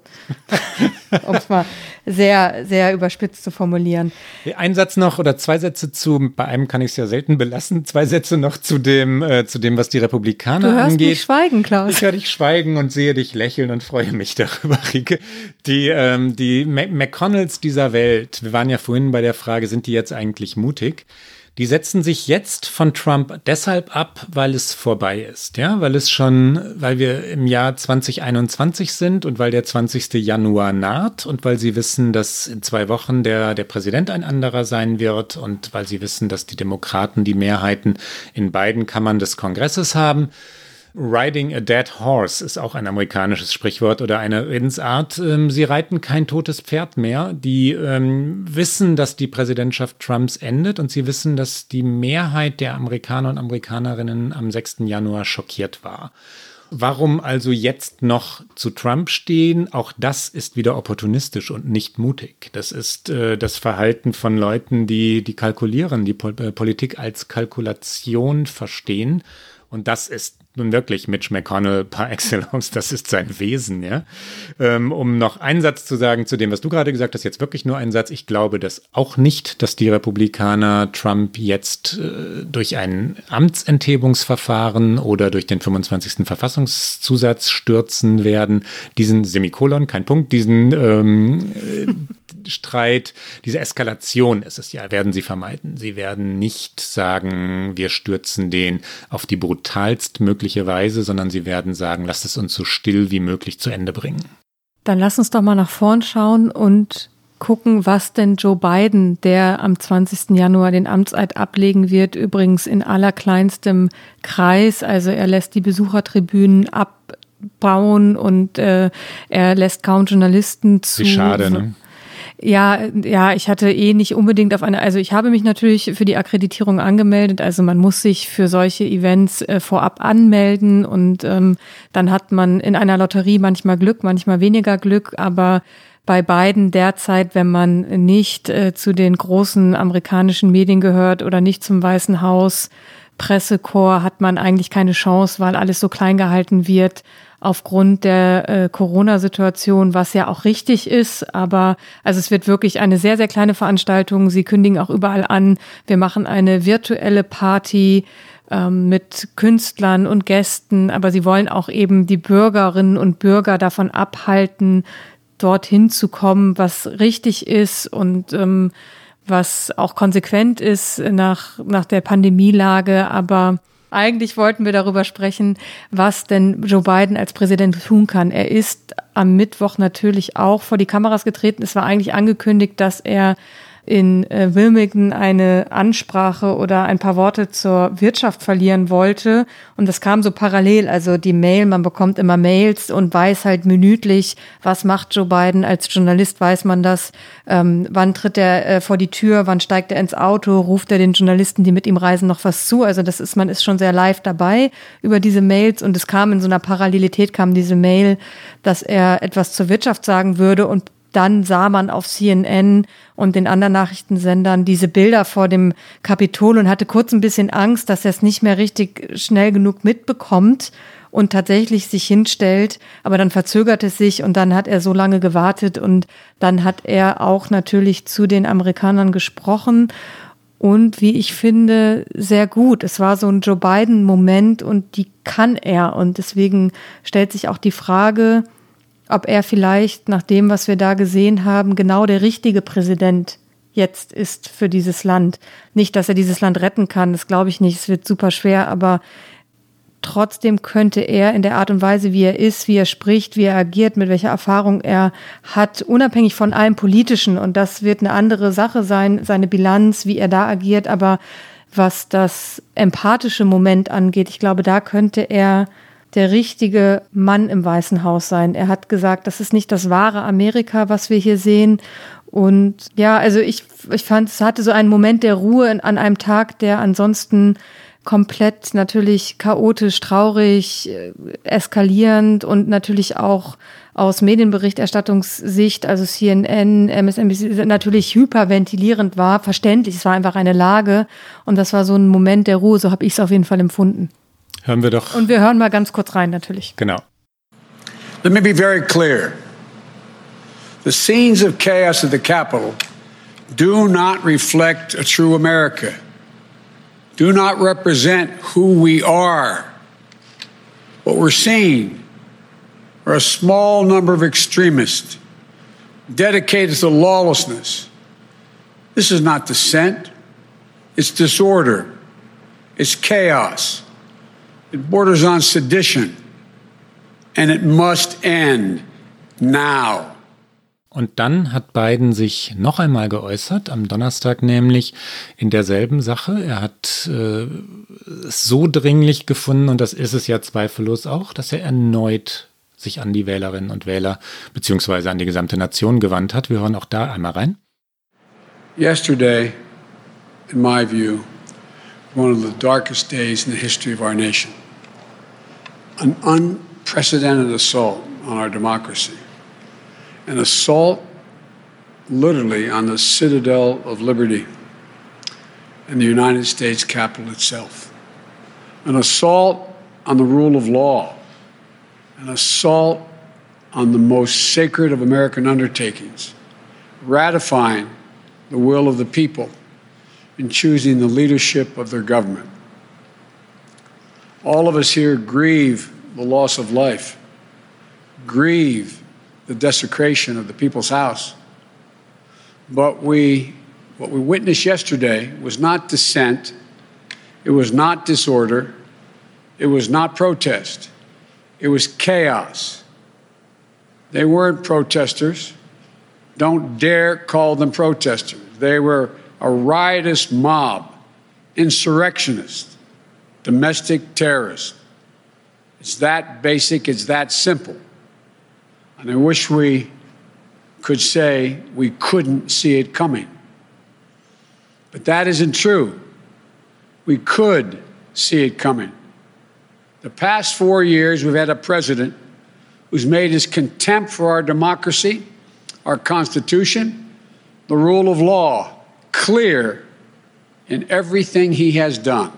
um es mal sehr, sehr überspitzt zu formulieren. Ein Satz noch oder zwei Sätze bei einem kann ich es ja selten belassen, zwei Sätze noch zu dem, was die Republikaner angeht. Du hörst mich schweigen, Klaus. Ich höre dich schweigen und sehe dich lächeln und freue mich darüber, Rike. Die McConnells dieser Welt, wir waren ja vorhin bei der Frage, sind die jetzt eigentlich mutig? Die setzen sich jetzt von Trump deshalb ab, weil es vorbei ist, ja, weil wir im Jahr 2021 sind und weil der 20. Januar naht und weil sie wissen, dass in 2 Wochen der Präsident ein anderer sein wird und weil sie wissen, dass die Demokraten die Mehrheiten in beiden Kammern des Kongresses haben. Riding a dead horse ist auch ein amerikanisches Sprichwort oder eine Redensart. Sie reiten kein totes Pferd mehr. Die wissen, dass die Präsidentschaft Trumps endet und sie wissen, dass die Mehrheit der Amerikaner und Amerikanerinnen am 6. Januar schockiert war. Warum also jetzt noch zu Trump stehen? Auch das ist wieder opportunistisch und nicht mutig. Das ist das Verhalten von Leuten, die kalkulieren, die Politik als Kalkulation verstehen. Und das ist nun wirklich Mitch McConnell par excellence, das ist sein Wesen, ja. Um noch einen Satz zu sagen zu dem, was du gerade gesagt hast, jetzt wirklich nur einen Satz. Ich glaube das auch nicht, dass die Republikaner Trump jetzt durch ein Amtsenthebungsverfahren oder durch den 25. Verfassungszusatz stürzen werden. Diesen Semikolon, kein Punkt, diesen Streit, diese Eskalation ist es ja, werden sie vermeiden. Sie werden nicht sagen, wir stürzen den auf die brutalst mögliche Weise, sondern sie werden sagen, lasst es uns so still wie möglich zu Ende bringen. Dann lass uns doch mal nach vorn schauen und gucken, was denn Joe Biden, der am 20. Januar den Amtseid ablegen wird, übrigens in allerkleinstem Kreis, also er lässt die Besuchertribünen abbauen und er lässt kaum Journalisten zu. Wie schade, ne? Ja, ich hatte nicht unbedingt also ich habe mich natürlich für die Akkreditierung angemeldet, also man muss sich für solche Events vorab anmelden und dann hat man in einer Lotterie manchmal Glück, manchmal weniger Glück, aber bei Biden derzeit, wenn man nicht zu den großen amerikanischen Medien gehört oder nicht zum Weißen Haus, Pressekorps, hat man eigentlich keine Chance, weil alles so klein gehalten wird. Aufgrund der Corona-Situation, was ja auch richtig ist, aber also es wird wirklich eine sehr, sehr kleine Veranstaltung. Sie kündigen auch überall an, wir machen eine virtuelle Party mit Künstlern und Gästen, aber sie wollen auch eben die Bürgerinnen und Bürger davon abhalten, dorthin zu kommen, was richtig ist und was auch konsequent ist nach der Pandemielage, aber eigentlich wollten wir darüber sprechen, was denn Joe Biden als Präsident tun kann. Er ist am Mittwoch natürlich auch vor die Kameras getreten. Es war eigentlich angekündigt, dass er in Wilmington eine Ansprache oder ein paar Worte zur Wirtschaft verlieren wollte. Und das kam so parallel, also die Mail, man bekommt immer Mails und weiß halt minütlich, was macht Joe Biden. Als Journalist weiß man das, wann tritt er vor die Tür, wann steigt er ins Auto, ruft er den Journalisten, die mit ihm reisen, noch was zu. Also man ist schon sehr live dabei über diese Mails und es kam in so einer Parallelität, kam diese Mail, dass er etwas zur Wirtschaft sagen würde und dann sah man auf CNN und den anderen Nachrichtensendern diese Bilder vor dem Kapitol und hatte kurz ein bisschen Angst, dass er es nicht mehr richtig schnell genug mitbekommt und tatsächlich sich hinstellt. Aber dann verzögert es sich und dann hat er so lange gewartet und dann hat er auch natürlich zu den Amerikanern gesprochen. Und wie ich finde, sehr gut. Es war so ein Joe Biden-Moment und die kann er. Und deswegen stellt sich auch die Frage, ob er vielleicht nach dem, was wir da gesehen haben, genau der richtige Präsident jetzt ist für dieses Land. Nicht, dass er dieses Land retten kann, das glaube ich nicht, es wird super schwer, aber trotzdem könnte er in der Art und Weise, wie er ist, wie er spricht, wie er agiert, mit welcher Erfahrung er hat, unabhängig von allem Politischen, und das wird eine andere Sache sein, seine Bilanz, wie er da agiert, aber was das empathische Moment angeht, ich glaube, da könnte er der richtige Mann im Weißen Haus sein. Er hat gesagt, das ist nicht das wahre Amerika, was wir hier sehen. Und ja, also ich fand, es hatte so einen Moment der Ruhe an einem Tag, der ansonsten komplett natürlich chaotisch, traurig, eskalierend und natürlich auch aus Medienberichterstattungssicht, also CNN, MSNBC, natürlich hyperventilierend war, verständlich. Es war einfach eine Lage und das war so ein Moment der Ruhe, so habe ich es auf jeden Fall empfunden. Hören wir doch. Und wir hören mal ganz kurz rein, natürlich. Genau. Let me be very clear. The scenes of chaos at the Capitol do not reflect a true America, do not represent who we are. What we're seeing are a small number of extremists dedicated to lawlessness. This is not dissent. It's disorder. It's chaos. It borders on sedition. And it must end now. Und dann hat Biden sich noch einmal geäußert, am Donnerstag nämlich, in derselben Sache. Er hat es so dringlich gefunden, und das ist es ja zweifellos auch, dass er erneut sich an die Wählerinnen und Wähler beziehungsweise an die gesamte Nation gewandt hat. Wir hören auch da einmal rein. Yesterday, in my view, one of the darkest days in the history of our nation. An unprecedented assault on our democracy. An assault literally on the citadel of liberty and the United States Capitol itself. An assault on the rule of law. An assault on the most sacred of American undertakings, ratifying the will of the people and choosing the leadership of their government. All of us here grieve the loss of life, grieve the desecration of the people's house. But what we witnessed yesterday was not dissent, it was not disorder, it was not protest, it was chaos. They weren't protesters. Don't dare call them protesters. They were a riotous mob, insurrectionists, domestic terrorists. It's that basic, it's that simple. And I wish we could say we couldn't see it coming. But that isn't true. We could see it coming. The past 4 years, we've had a president who's made his contempt for our democracy, our Constitution, the rule of law clear in everything he has done.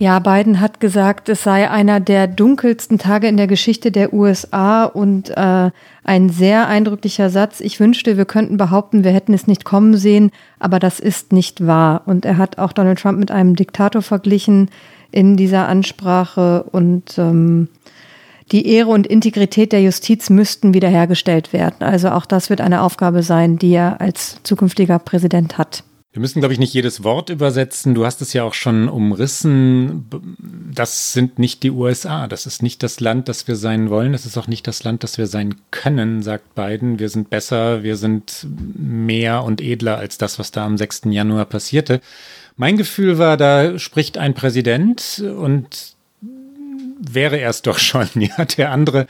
Ja, Biden hat gesagt, es sei einer der dunkelsten Tage in der Geschichte der USA und ein sehr eindrücklicher Satz. Ich wünschte, wir könnten behaupten, wir hätten es nicht kommen sehen, aber das ist nicht wahr. Und er hat auch Donald Trump mit einem Diktator verglichen in dieser Ansprache und die Ehre und Integrität der Justiz müssten wiederhergestellt werden. Also auch das wird eine Aufgabe sein, die er als zukünftiger Präsident hat. Wir müssen, glaube ich, nicht jedes Wort übersetzen. Du hast es ja auch schon umrissen. Das sind nicht die USA. Das ist nicht das Land, das wir sein wollen. Das ist auch nicht das Land, das wir sein können, sagt Biden. Wir sind besser, wir sind mehr und edler als das, was da am 6. Januar passierte. Mein Gefühl war, da spricht ein Präsident und wäre er es doch schon, ja, der andere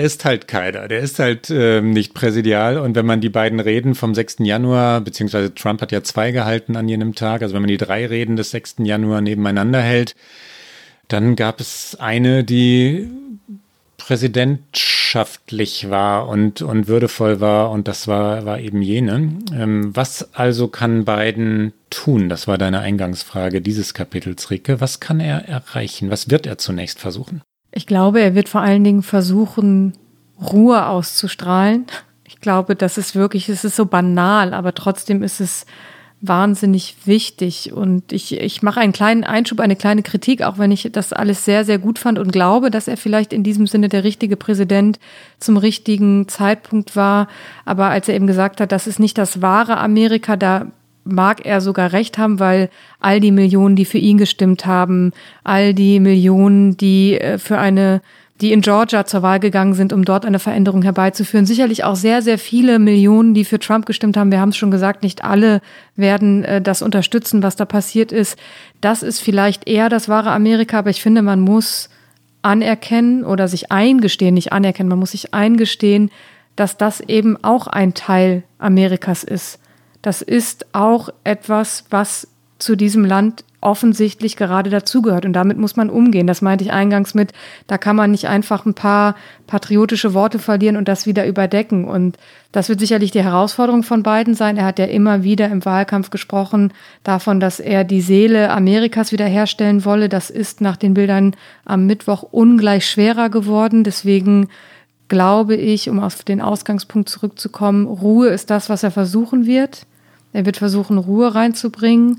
ist halt keiner, der ist halt nicht präsidial und wenn man die beiden Reden vom 6. Januar, beziehungsweise Trump hat ja 2 gehalten an jenem Tag, also wenn man die 3 Reden des 6. Januar nebeneinander hält, dann gab es eine, die präsidentschaftlich war und würdevoll war und das war eben jene. Was also kann Biden tun? Das war deine Eingangsfrage dieses Kapitels, Rike. Was kann er erreichen? Was wird er zunächst versuchen? Ich glaube, er wird vor allen Dingen versuchen, Ruhe auszustrahlen. Ich glaube, es ist so banal, aber trotzdem ist es wahnsinnig wichtig und ich mache einen kleinen Einschub, eine kleine Kritik, auch wenn ich das alles sehr, sehr gut fand und glaube, dass er vielleicht in diesem Sinne der richtige Präsident zum richtigen Zeitpunkt war, aber als er eben gesagt hat, das ist nicht das wahre Amerika, da mag er sogar recht haben, weil all die Millionen, die für ihn gestimmt haben, all die Millionen, die in Georgia zur Wahl gegangen sind, um dort eine Veränderung herbeizuführen. Sicherlich auch sehr, sehr viele Millionen, die für Trump gestimmt haben. Wir haben es schon gesagt, nicht alle werden das unterstützen, was da passiert ist. Das ist vielleicht eher das wahre Amerika, aber ich finde, man muss anerkennen oder sich eingestehen, nicht anerkennen, man muss sich eingestehen, dass das eben auch ein Teil Amerikas ist. Das ist auch etwas, was zu diesem Land offensichtlich gerade dazugehört. Und damit muss man umgehen. Das meinte ich eingangs mit, da kann man nicht einfach ein paar patriotische Worte verlieren und das wieder überdecken. Und das wird sicherlich die Herausforderung von Biden sein. Er hat ja immer wieder im Wahlkampf gesprochen davon, dass er die Seele Amerikas wiederherstellen wolle. Das ist nach den Bildern am Mittwoch ungleich schwerer geworden. Deswegen glaube ich, um auf den Ausgangspunkt zurückzukommen, Ruhe ist das, was er versuchen wird. Er wird versuchen, Ruhe reinzubringen.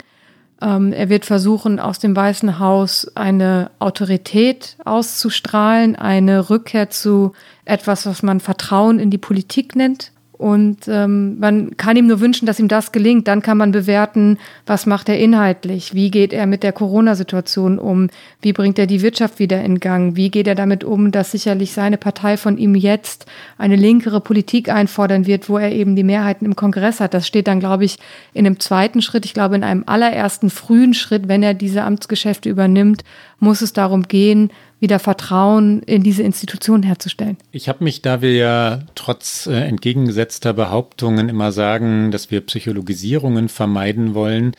Er wird versuchen, aus dem Weißen Haus eine Autorität auszustrahlen, eine Rückkehr zu etwas, was man Vertrauen in die Politik nennt. Und man kann ihm nur wünschen, dass ihm das gelingt. Dann kann man bewerten, was macht er inhaltlich? Wie geht er mit der Corona-Situation um? Wie bringt er die Wirtschaft wieder in Gang? Wie geht er damit um, dass sicherlich seine Partei von ihm jetzt eine linkere Politik einfordern wird, wo er eben die Mehrheiten im Kongress hat? Das steht dann, glaube ich, in einem zweiten Schritt. Ich glaube, in einem allerersten frühen Schritt, wenn er diese Amtsgeschäfte übernimmt, muss es darum gehen, wieder Vertrauen in diese Institution herzustellen. Ich habe mich, da wir ja trotz entgegengesetzter Behauptungen immer sagen, dass wir Psychologisierungen vermeiden wollen,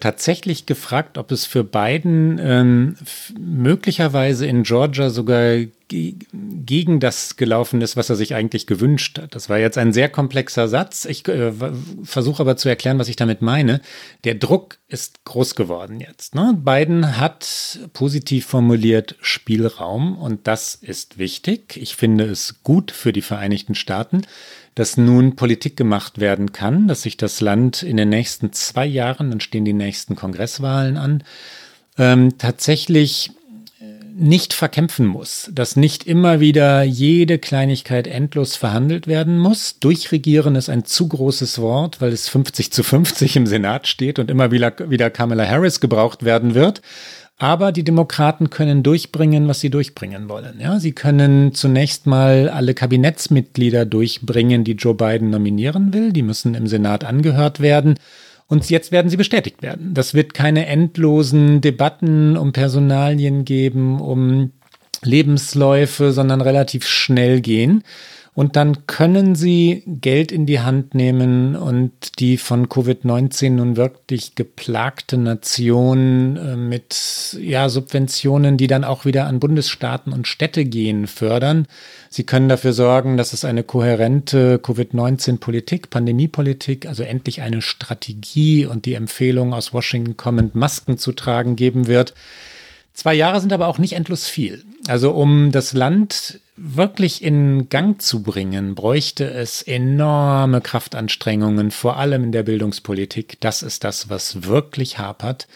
tatsächlich gefragt, ob es für Biden möglicherweise in Georgia sogar gegen das gelaufen ist, was er sich eigentlich gewünscht hat. Das war jetzt ein sehr komplexer Satz. Ich versuche aber zu erklären, was ich damit meine. Der Druck ist groß geworden jetzt, ne? Biden hat, positiv formuliert, Spielraum, und das ist wichtig. Ich finde es gut für die Vereinigten Staaten, dass nun Politik gemacht werden kann, dass sich das Land in den nächsten 2 Jahren, dann stehen die nächsten Kongresswahlen an, tatsächlich nicht verkämpfen muss, dass nicht immer wieder jede Kleinigkeit endlos verhandelt werden muss. Durchregieren ist ein zu großes Wort, weil es 50-50 im Senat steht und immer wieder Kamala Harris gebraucht werden wird. Aber die Demokraten können durchbringen, was sie durchbringen wollen. Ja, sie können zunächst mal alle Kabinettsmitglieder durchbringen, die Joe Biden nominieren will. Die müssen im Senat angehört werden. Und jetzt werden sie bestätigt werden. Das wird keine endlosen Debatten um Personalien geben, um Lebensläufe, sondern relativ schnell gehen. Und dann können sie Geld in die Hand nehmen und die von Covid-19 nun wirklich geplagte Nation mit Subventionen, die dann auch wieder an Bundesstaaten und Städte gehen, fördern. Sie können dafür sorgen, dass es eine kohärente Covid-19-Politik, Pandemiepolitik, also endlich eine Strategie und die Empfehlung aus Washington kommend, Masken zu tragen, geben wird. 2 Jahre sind aber auch nicht endlos viel. Also um das Land wirklich in Gang zu bringen, bräuchte es enorme Kraftanstrengungen, vor allem in der Bildungspolitik. Das ist das, was wirklich hapert.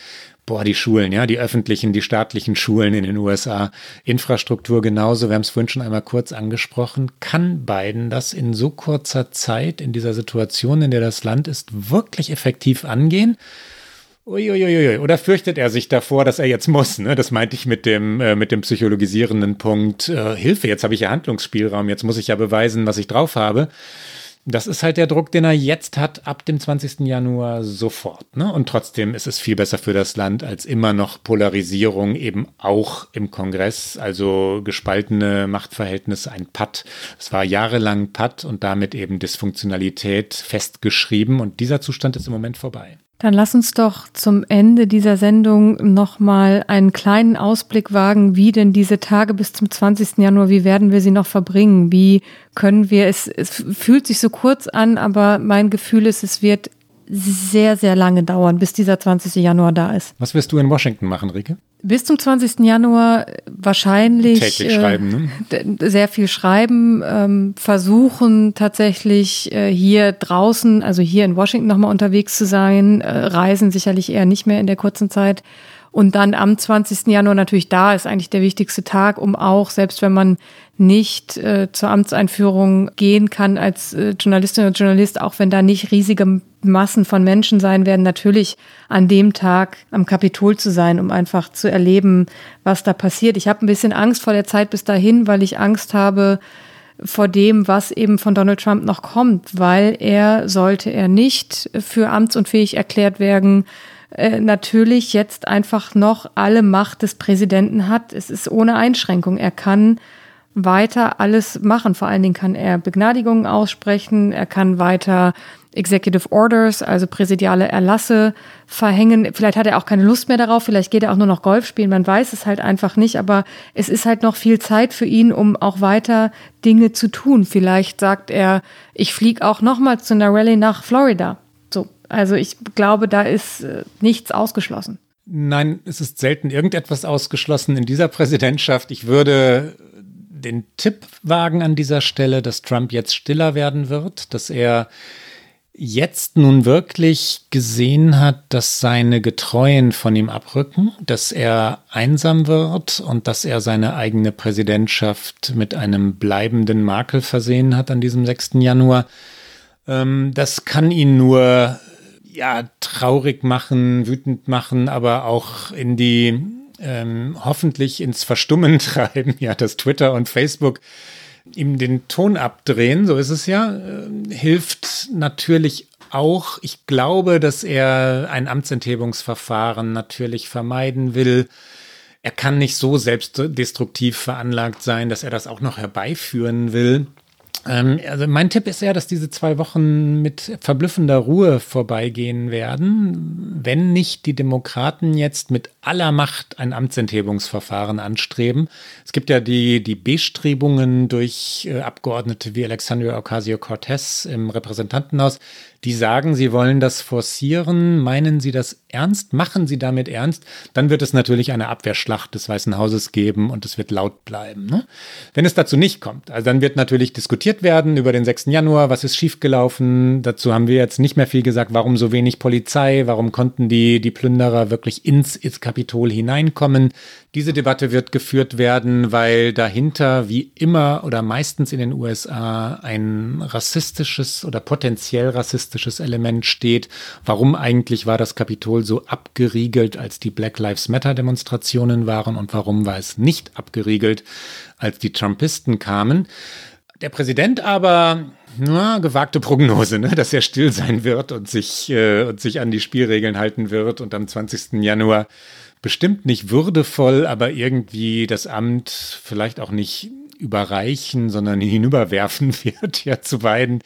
Die Schulen, ja, die öffentlichen, die staatlichen Schulen in den USA, Infrastruktur genauso, wir haben es vorhin schon einmal kurz angesprochen. Kann Biden das in so kurzer Zeit, in dieser Situation, in der das Land ist, wirklich effektiv angehen? Uiuiui. Oder fürchtet er sich davor, dass er jetzt muss? Ne? Das meinte ich mit dem psychologisierenden Punkt. Hilfe, jetzt habe ich ja Handlungsspielraum, jetzt muss ich ja beweisen, was ich drauf habe. Das ist halt der Druck, den er jetzt hat, ab dem 20. Januar sofort. Ne? Und trotzdem ist es viel besser für das Land als immer noch Polarisierung, eben auch im Kongress. Also gespaltene Machtverhältnisse, ein Patt. Es war jahrelang Patt und damit eben Dysfunktionalität festgeschrieben. Und dieser Zustand ist im Moment vorbei. Dann lass uns doch zum Ende dieser Sendung nochmal einen kleinen Ausblick wagen, wie denn diese Tage bis zum 20. Januar, wie werden wir sie noch verbringen? Wie können wir es fühlt sich so kurz an, aber mein Gefühl ist, es wird sehr, sehr lange dauern, bis dieser 20. Januar da ist. Was wirst du in Washington machen, Rike? Bis zum 20. Januar wahrscheinlich täglich schreiben, ne? Sehr viel schreiben, versuchen tatsächlich hier draußen, also hier in Washington nochmal unterwegs zu sein, reisen sicherlich eher nicht mehr in der kurzen Zeit. Und dann am 20. Januar natürlich, da ist eigentlich der wichtigste Tag, um auch, selbst wenn man nicht zur Amtseinführung gehen kann als Journalistin oder Journalist, auch wenn da nicht riesige Massen von Menschen sein werden, natürlich an dem Tag am Kapitol zu sein, um einfach zu erleben, was da passiert. Ich habe ein bisschen Angst vor der Zeit bis dahin, weil ich Angst habe vor dem, was eben von Donald Trump noch kommt, weil er, sollte er nicht für amtsunfähig erklärt werden, natürlich jetzt einfach noch alle Macht des Präsidenten hat. Es ist ohne Einschränkung. Er kann weiter alles machen. Vor allen Dingen kann er Begnadigungen aussprechen. Er kann weiter Executive Orders, also präsidiale Erlasse, verhängen. Vielleicht hat er auch keine Lust mehr darauf. Vielleicht geht er auch nur noch Golf spielen. Man weiß es halt einfach nicht. Aber es ist halt noch viel Zeit für ihn, um auch weiter Dinge zu tun. Vielleicht sagt er, ich fliege auch nochmal zu einer Rallye nach Florida. Also ich glaube, da ist nichts ausgeschlossen. Nein, es ist selten irgendetwas ausgeschlossen in dieser Präsidentschaft. Ich würde den Tipp wagen an dieser Stelle, dass Trump jetzt stiller werden wird, dass er jetzt nun wirklich gesehen hat, dass seine Getreuen von ihm abrücken, dass er einsam wird und dass er seine eigene Präsidentschaft mit einem bleibenden Makel versehen hat an diesem 6. Januar. Das kann ihn nur traurig machen, wütend machen, aber auch in die hoffentlich ins Verstummen treiben, dass Twitter und Facebook ihm den Ton abdrehen, so ist es ja, hilft natürlich auch. Ich glaube, dass er ein Amtsenthebungsverfahren natürlich vermeiden will. Er kann nicht so selbstdestruktiv veranlagt sein, dass er das auch noch herbeiführen will. Also mein Tipp ist eher, dass diese 2 Wochen mit verblüffender Ruhe vorbeigehen werden, wenn nicht die Demokraten jetzt mit aller Macht ein Amtsenthebungsverfahren anstreben. Es gibt ja die Bestrebungen durch Abgeordnete wie Alexandria Ocasio-Cortez im Repräsentantenhaus, die sagen, sie wollen das forcieren. Meinen sie das ernst? Machen sie damit ernst? Dann wird es natürlich eine Abwehrschlacht des Weißen Hauses geben und es wird laut bleiben, ne? Wenn es dazu nicht kommt, also dann wird natürlich diskutiert werden über den 6. Januar, was ist schiefgelaufen? Dazu haben wir jetzt nicht mehr viel gesagt, warum so wenig Polizei, warum konnten die Plünderer wirklich ins Kapitol hineinkommen? Diese Debatte wird geführt werden, weil dahinter wie immer oder meistens in den USA ein rassistisches oder potenziell rassistisches Element steht. Warum eigentlich war das Kapitol so abgeriegelt, als die Black Lives Matter Demonstrationen waren, und warum war es nicht abgeriegelt, als die Trumpisten kamen? Der Präsident aber, gewagte Prognose, ne? Dass er still sein wird und sich an die Spielregeln halten wird und am 20. Januar bestimmt nicht würdevoll, aber irgendwie das Amt vielleicht auch nicht überreichen, sondern hinüberwerfen wird zu Biden.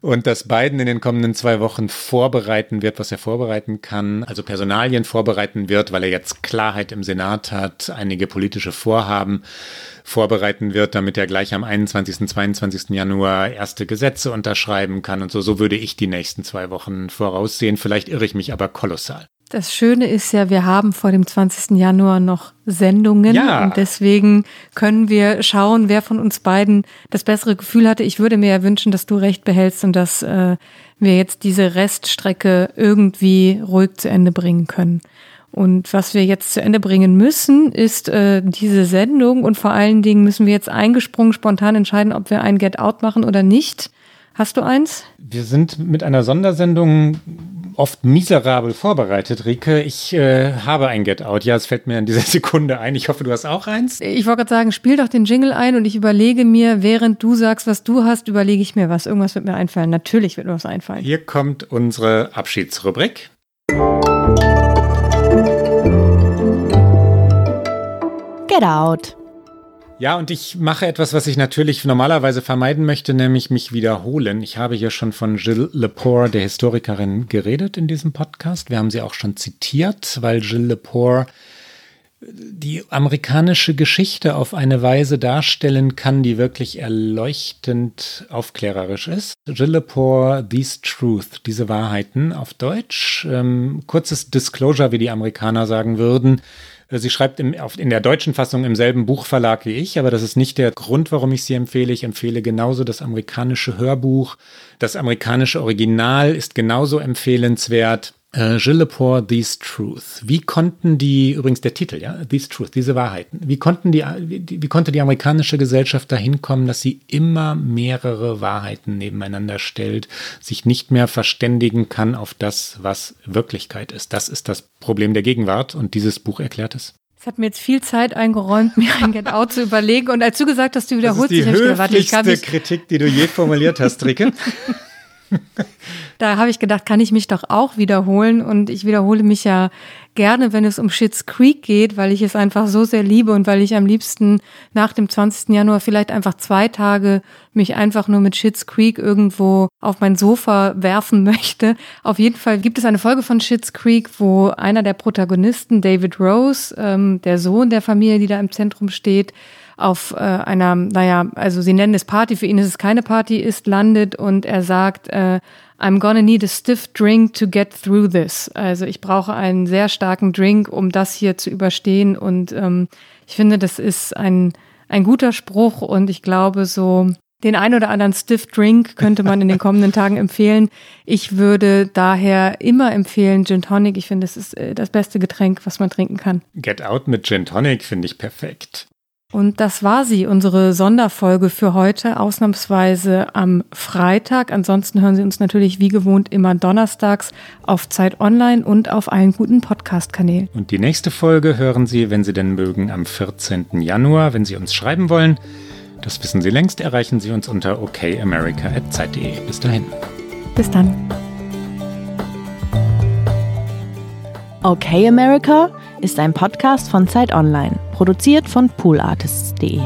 Und dass Biden in den kommenden 2 Wochen vorbereiten wird, was er vorbereiten kann, also Personalien vorbereiten wird, weil er jetzt Klarheit im Senat hat, einige politische Vorhaben vorbereiten wird, damit er gleich am 21., 22. Januar erste Gesetze unterschreiben kann und so. So würde ich die nächsten 2 Wochen voraussehen. Vielleicht irre ich mich aber kolossal. Das Schöne ist ja, wir haben vor dem 20. Januar noch Sendungen und deswegen können wir schauen, wer von uns beiden das bessere Gefühl hatte. Ich würde mir ja wünschen, dass du recht behältst und dass wir jetzt diese Reststrecke irgendwie ruhig zu Ende bringen können. Und was wir jetzt zu Ende bringen müssen, ist diese Sendung, und vor allen Dingen müssen wir jetzt eingesprungen spontan entscheiden, ob wir ein Get Out machen oder nicht. Hast du eins? Wir sind mit einer Sondersendung oft miserabel vorbereitet, Rike. Ich habe ein Get Out. Ja, es fällt mir in dieser Sekunde ein. Ich hoffe, du hast auch eins. Ich wollte gerade sagen, spiel doch den Jingle ein und ich überlege mir, während du sagst, was du hast, überlege ich mir was. Irgendwas wird mir einfallen. Natürlich wird mir was einfallen. Hier kommt unsere Abschiedsrubrik. Get Out. Ja, und ich mache etwas, was ich natürlich normalerweise vermeiden möchte, nämlich mich wiederholen. Ich habe hier schon von Jill Lepore, der Historikerin, geredet in diesem Podcast. Wir haben sie auch schon zitiert, weil Jill Lepore die amerikanische Geschichte auf eine Weise darstellen kann, die wirklich erleuchtend aufklärerisch ist. Jill Lepore, These Truth, diese Wahrheiten auf Deutsch. Kurzes Disclosure, wie die Amerikaner sagen würden. Sie schreibt in der deutschen Fassung im selben Buchverlag wie ich, aber das ist nicht der Grund, warum ich sie empfehle. Ich empfehle genauso das amerikanische Hörbuch. Das amerikanische Original ist genauso empfehlenswert. Jill Lepore, These Truth. Wie konnten übrigens der Titel, These Truth, diese Wahrheiten, wie konnte die amerikanische Gesellschaft dahin kommen, dass sie immer mehrere Wahrheiten nebeneinander stellt, sich nicht mehr verständigen kann auf das, was Wirklichkeit ist? Das ist das Problem der Gegenwart und dieses Buch erklärt es. Es hat mir jetzt viel Zeit eingeräumt, mir ein Get Out zu überlegen, und als du gesagt hast, du wiederholst dich, habe ich gedacht, warte, ich kann nicht. Das ist die höflichste Kritik, die du je formuliert hast, Rike. Da habe ich gedacht, kann ich mich doch auch wiederholen, und ich wiederhole mich ja gerne, wenn es um Schitt's Creek geht, weil ich es einfach so sehr liebe und weil ich am liebsten nach dem 20. Januar vielleicht einfach 2 Tage mich einfach nur mit Schitt's Creek irgendwo auf mein Sofa werfen möchte. Auf jeden Fall gibt es eine Folge von Schitt's Creek, wo einer der Protagonisten, David Rose, der Sohn der Familie, die da im Zentrum steht, auf einer, sie nennen es Party, für ihn ist es keine Party, landet und er sagt, I'm gonna need a stiff drink to get through this. Also ich brauche einen sehr starken Drink, um das hier zu überstehen, und ich finde, das ist ein ein guter Spruch und ich glaube so den ein oder anderen Stiff Drink könnte man in den kommenden Tagen empfehlen. Ich würde daher immer empfehlen Gin Tonic. Ich finde, das ist das beste Getränk, was man trinken kann. Get Out mit Gin Tonic finde ich perfekt. Und das war sie, unsere Sonderfolge für heute, ausnahmsweise am Freitag. Ansonsten hören Sie uns natürlich wie gewohnt immer donnerstags auf Zeit Online und auf allen guten Podcast-Kanälen. Und die nächste Folge hören Sie, wenn Sie denn mögen, am 14. Januar, wenn Sie uns schreiben wollen. Das wissen Sie längst, erreichen Sie uns unter okamerica@zeit.de. Bis dahin. Bis dann. Okay America ist ein Podcast von Zeit Online, produziert von poolartists.de.